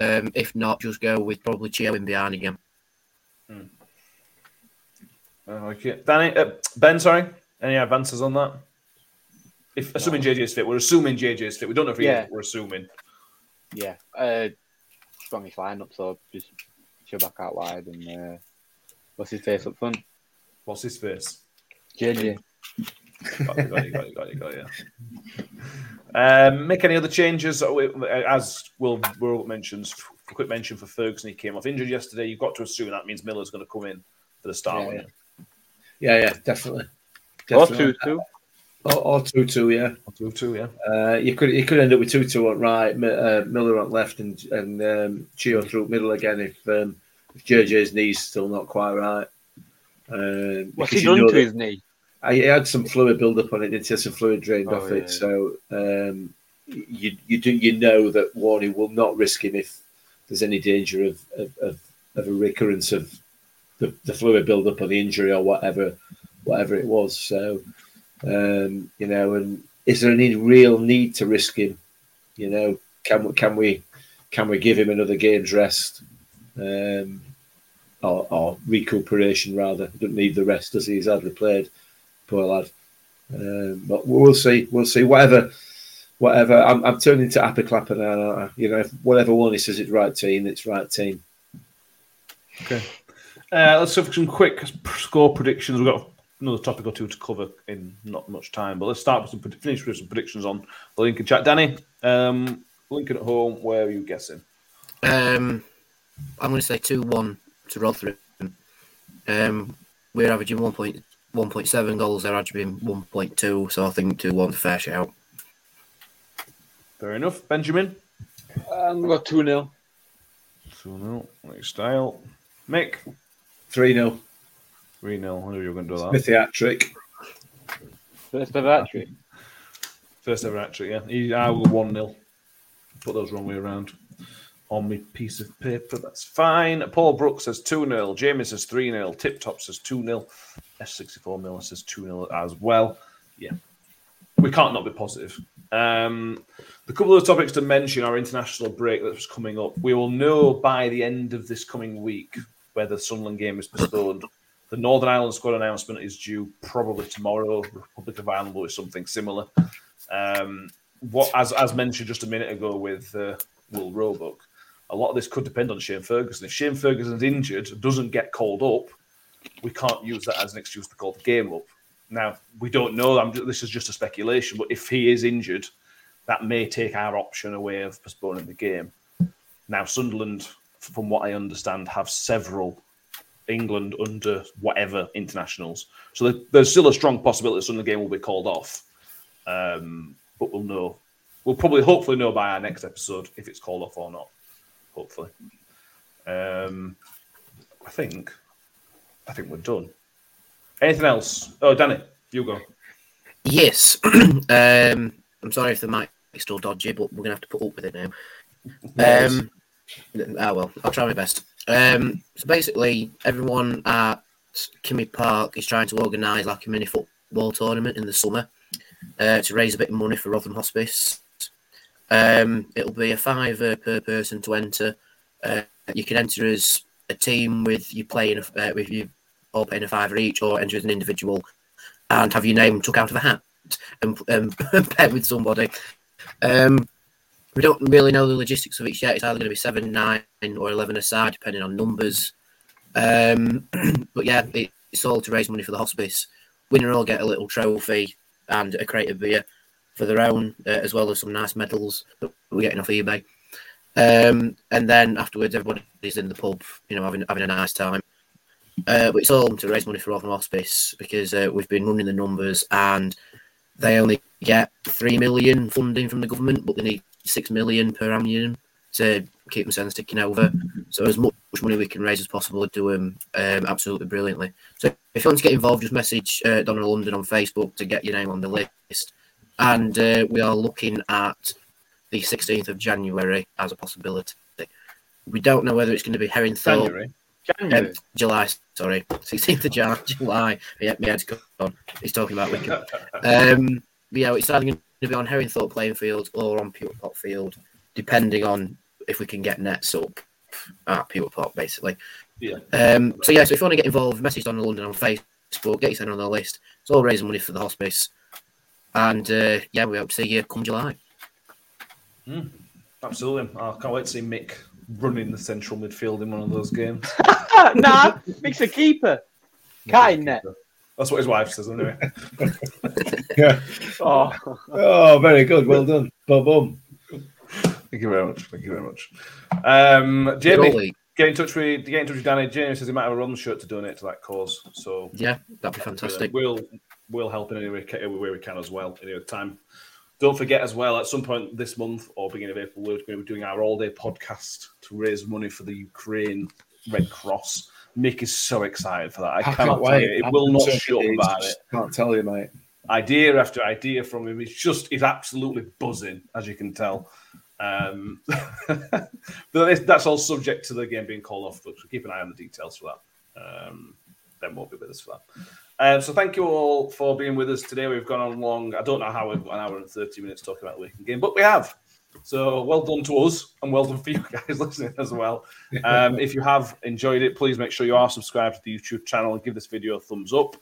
Um, if not, just go with probably Chio in behind again. Hmm. I like it. Danny, uh, Ben, sorry. Any advances on that? If assuming no. J J's fit, we're assuming J J's fit. We don't know if he yeah. is, but we're assuming. Yeah, uh, strongest lineup. So just Chio back out wide and uh, what's his face up front? What's his face? J J. got it, got it, got it, got it, got it, yeah. Um, make any other changes? As Will, Will mentions, quick mention for Ferguson, he came off injured yesterday. You've got to assume that means Miller's going to come in for the start. Yeah, yeah, yeah, definitely. definitely. Or two two. Or, or two two, yeah. Or two two, yeah. Uh, you could you could end up with two two on right, uh, Miller on left, and and um, Chio through middle again if um, if J J's knee's still not quite right. Uh, What's he done to his knee? I had some fluid build-up on it, didn't he? Some fluid drained oh, off yeah, it. Yeah. So um, you you do you know that Warney will not risk him if there's any danger of of, of, of a recurrence of the, the fluid build-up or the injury or whatever whatever it was. So um, you know, and is there any real need to risk him? You know, can can we can we give him another game's rest um, or, or recuperation rather? He doesn't need the rest, does he? He's hardly played. Poor lad, um, but we'll see. We'll see. Whatever, whatever. I'm, I'm turning to Appa Clapper now. Aren't I? You know, if whatever one he says, it's right team. It's right team. Okay. Uh, let's have some quick score predictions. We've got another topic or two to cover in not much time, but let's start with some finish with some predictions on the Lincoln chat. Danny, um, Lincoln at home. Where are you guessing? Um, I'm going to say two one to Rotherham. Um, we're averaging one point. one point seven goals, they're averaging one point two, so I think two one fair shout. Fair enough. Benjamin? Um, we've got two nil. two nil, like style. Mick? three nil. three nil, I knew you were going to do that. Smithy hat-trick. First ever hat-trick. First ever hat-trick, yeah. I will one nil. Put those wrong way around. On my piece of paper, that's fine. Paul Brooks says two nil. Jamie says three nil. Tip Top says two nil. S sixty-four Miller says two nil as well. yeah, we can't not be positive. Um, the couple of topics to mention, our international break that's coming up. We will know by the end of this coming week whether the Sunderland game is postponed. The Northern Ireland squad announcement is due probably tomorrow. Republic of Ireland will do something similar. Um, what, as as mentioned just a minute ago with uh, Will Roebuck, a lot of this could depend on Shane Ferguson. If Shane Ferguson's injured, doesn't get called up, we can't use that as an excuse to call the game up. Now, we don't know. I'm just, this is just a speculation, but if he is injured, that may take our option away of postponing the game. Now, Sunderland, from what I understand, have several England under whatever internationals. So there, there's still a strong possibility Sunderland game will be called off. Um, but we'll know. We'll probably hopefully know by our next episode if it's called off or not. Hopefully. Um, I think... I think we're done. Anything else? Oh, Danny, you go. Yes. um, I'm sorry if the mic is still dodgy, but we're going to have to put up with it now. Um, nice. Oh, well, I'll try my best. Um, so basically, everyone at Kimmy Park is trying to organise like a mini football tournament in the summer uh, to raise a bit of money for Rotherham Hospice. Um, it'll be a fiver per person to enter. Uh, you can enter as a team with you playing uh, with you all paying a fiver each, or enter as an individual and have your name took out of a hat and um, paired with somebody. Um, we don't really know the logistics of it yet. It's either going to be seven, nine, or eleven aside, depending on numbers. Um, but yeah, it's all to raise money for the hospice. Winner will get a little trophy and a crate of beer for their own, uh, as well as some nice medals that we're getting off eBay. Um, and then afterwards, everybody's in the pub, you know, having having a nice time. Uh, but it's all to raise money for Rotherham Hospice because uh, we've been running the numbers and they only get three million funding from the government, but they need six million per annum to keep them sending sticking over. So as much money we can raise as possible to do them um, absolutely brilliantly. So if you want to get involved, just message uh, Donald London on Facebook to get your name on the list. And uh, we are looking at the sixteenth of January as a possibility. We don't know whether it's going to be Herringthorpe. January. January. Um, July, sorry. sixteenth of July. Yeah, my head's gone. He's talking about Wigan. Um, yeah, it's either going to be on Herringthorpe playing field or on Pewterpot field, depending on if we can get nets up at Pewterpot, basically. Yeah. Um, so, yeah, so if you want to get involved, message on London on Facebook, get yourself on the list. It's all raising money for the hospice. And, uh, yeah, we hope to see you come July. Mm, absolutely. I can't wait to see Mick running the central midfield in one of those games. Nah, Mick's a keeper. Cat in net. That's what his wife says, anyway. Yeah. Oh. oh, very good. Well done. Boom, boom. Thank you very much. Thank you very much. Um, Jamie, get in touch with get in touch with Danny. Jamie says he might have a Rotherham shirt to donate to that cause. So yeah, that'd be fantastic. We'll we'll help in any way we can as well. Any time. Don't forget as well, at some point this month or beginning of April, we're going to be doing our all-day podcast to raise money for the Ukraine Red Cross. Mick is so excited for that. I, I can't wait. It I will not shut up about it. Can't tell you, mate. Idea after idea from him. It's just, it's absolutely buzzing, as you can tell. Um, but that's all subject to the game being called off, but keep an eye on the details for that. Um, Ben won't be with us for that. Um, so thank you all for being with us today. We've gone on long. I don't know how we've got an hour and thirty minutes talking about the weekend game, but we have. So well done to us and well done for you guys listening as well. Um, if you have enjoyed it, please make sure you are subscribed to the YouTube channel and give this video a thumbs up.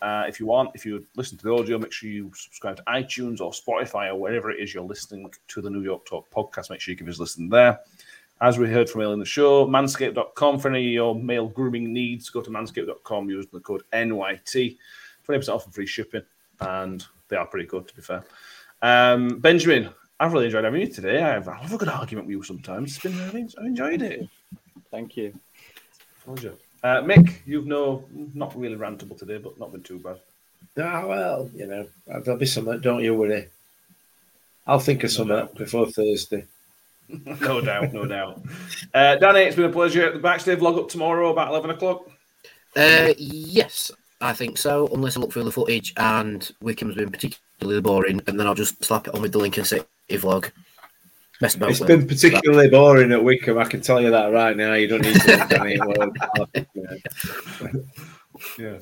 Uh, if you want, if you listen to the audio, make sure you subscribe to iTunes or Spotify or wherever it is you're listening to the New York Talk podcast. Make sure you give us a listen there. As we heard from earlier in the show, manscaped dot com for any of your male grooming needs. Go to manscaped dot com using the code N Y T. twenty percent off and free shipping. And they are pretty good, to be fair. Um, Benjamin, I've really enjoyed having you today. I have, I have a good argument with you sometimes. It's been, I've enjoyed it. Thank you. Pleasure. Uh, Mick, you've no, not really rantable today, but not been too bad. Ah, well, you know, there'll be something. Don't you worry. I'll think of something before Thursday. No doubt, no doubt. Uh, Danny, it's been a pleasure. The Backstay vlog up tomorrow about eleven o'clock? Uh, yes, I think so, unless I look through the footage and Wickham's been particularly boring, and then I'll just slap it on with the Lincoln City vlog. It's with. been particularly but... boring at Wycombe, I can tell you that right now. You don't need to look at it. Yeah.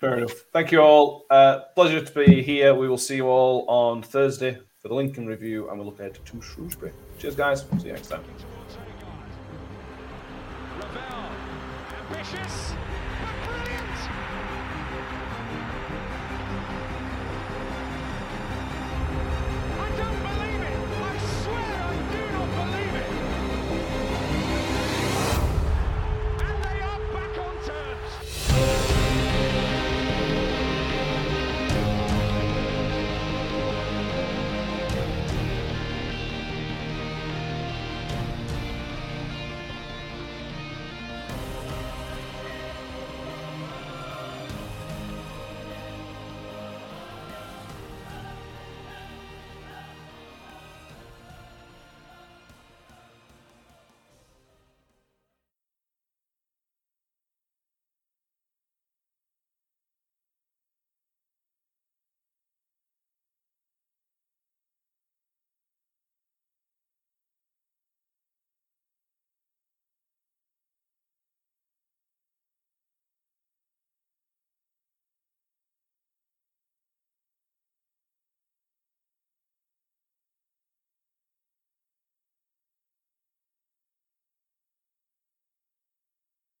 Fair enough. Thank you all. Uh, pleasure to be here. We will see you all on Thursday for the Lincoln review, and we'll look ahead to Shrewsbury. Cheers, guys. See you next time. Ambitious.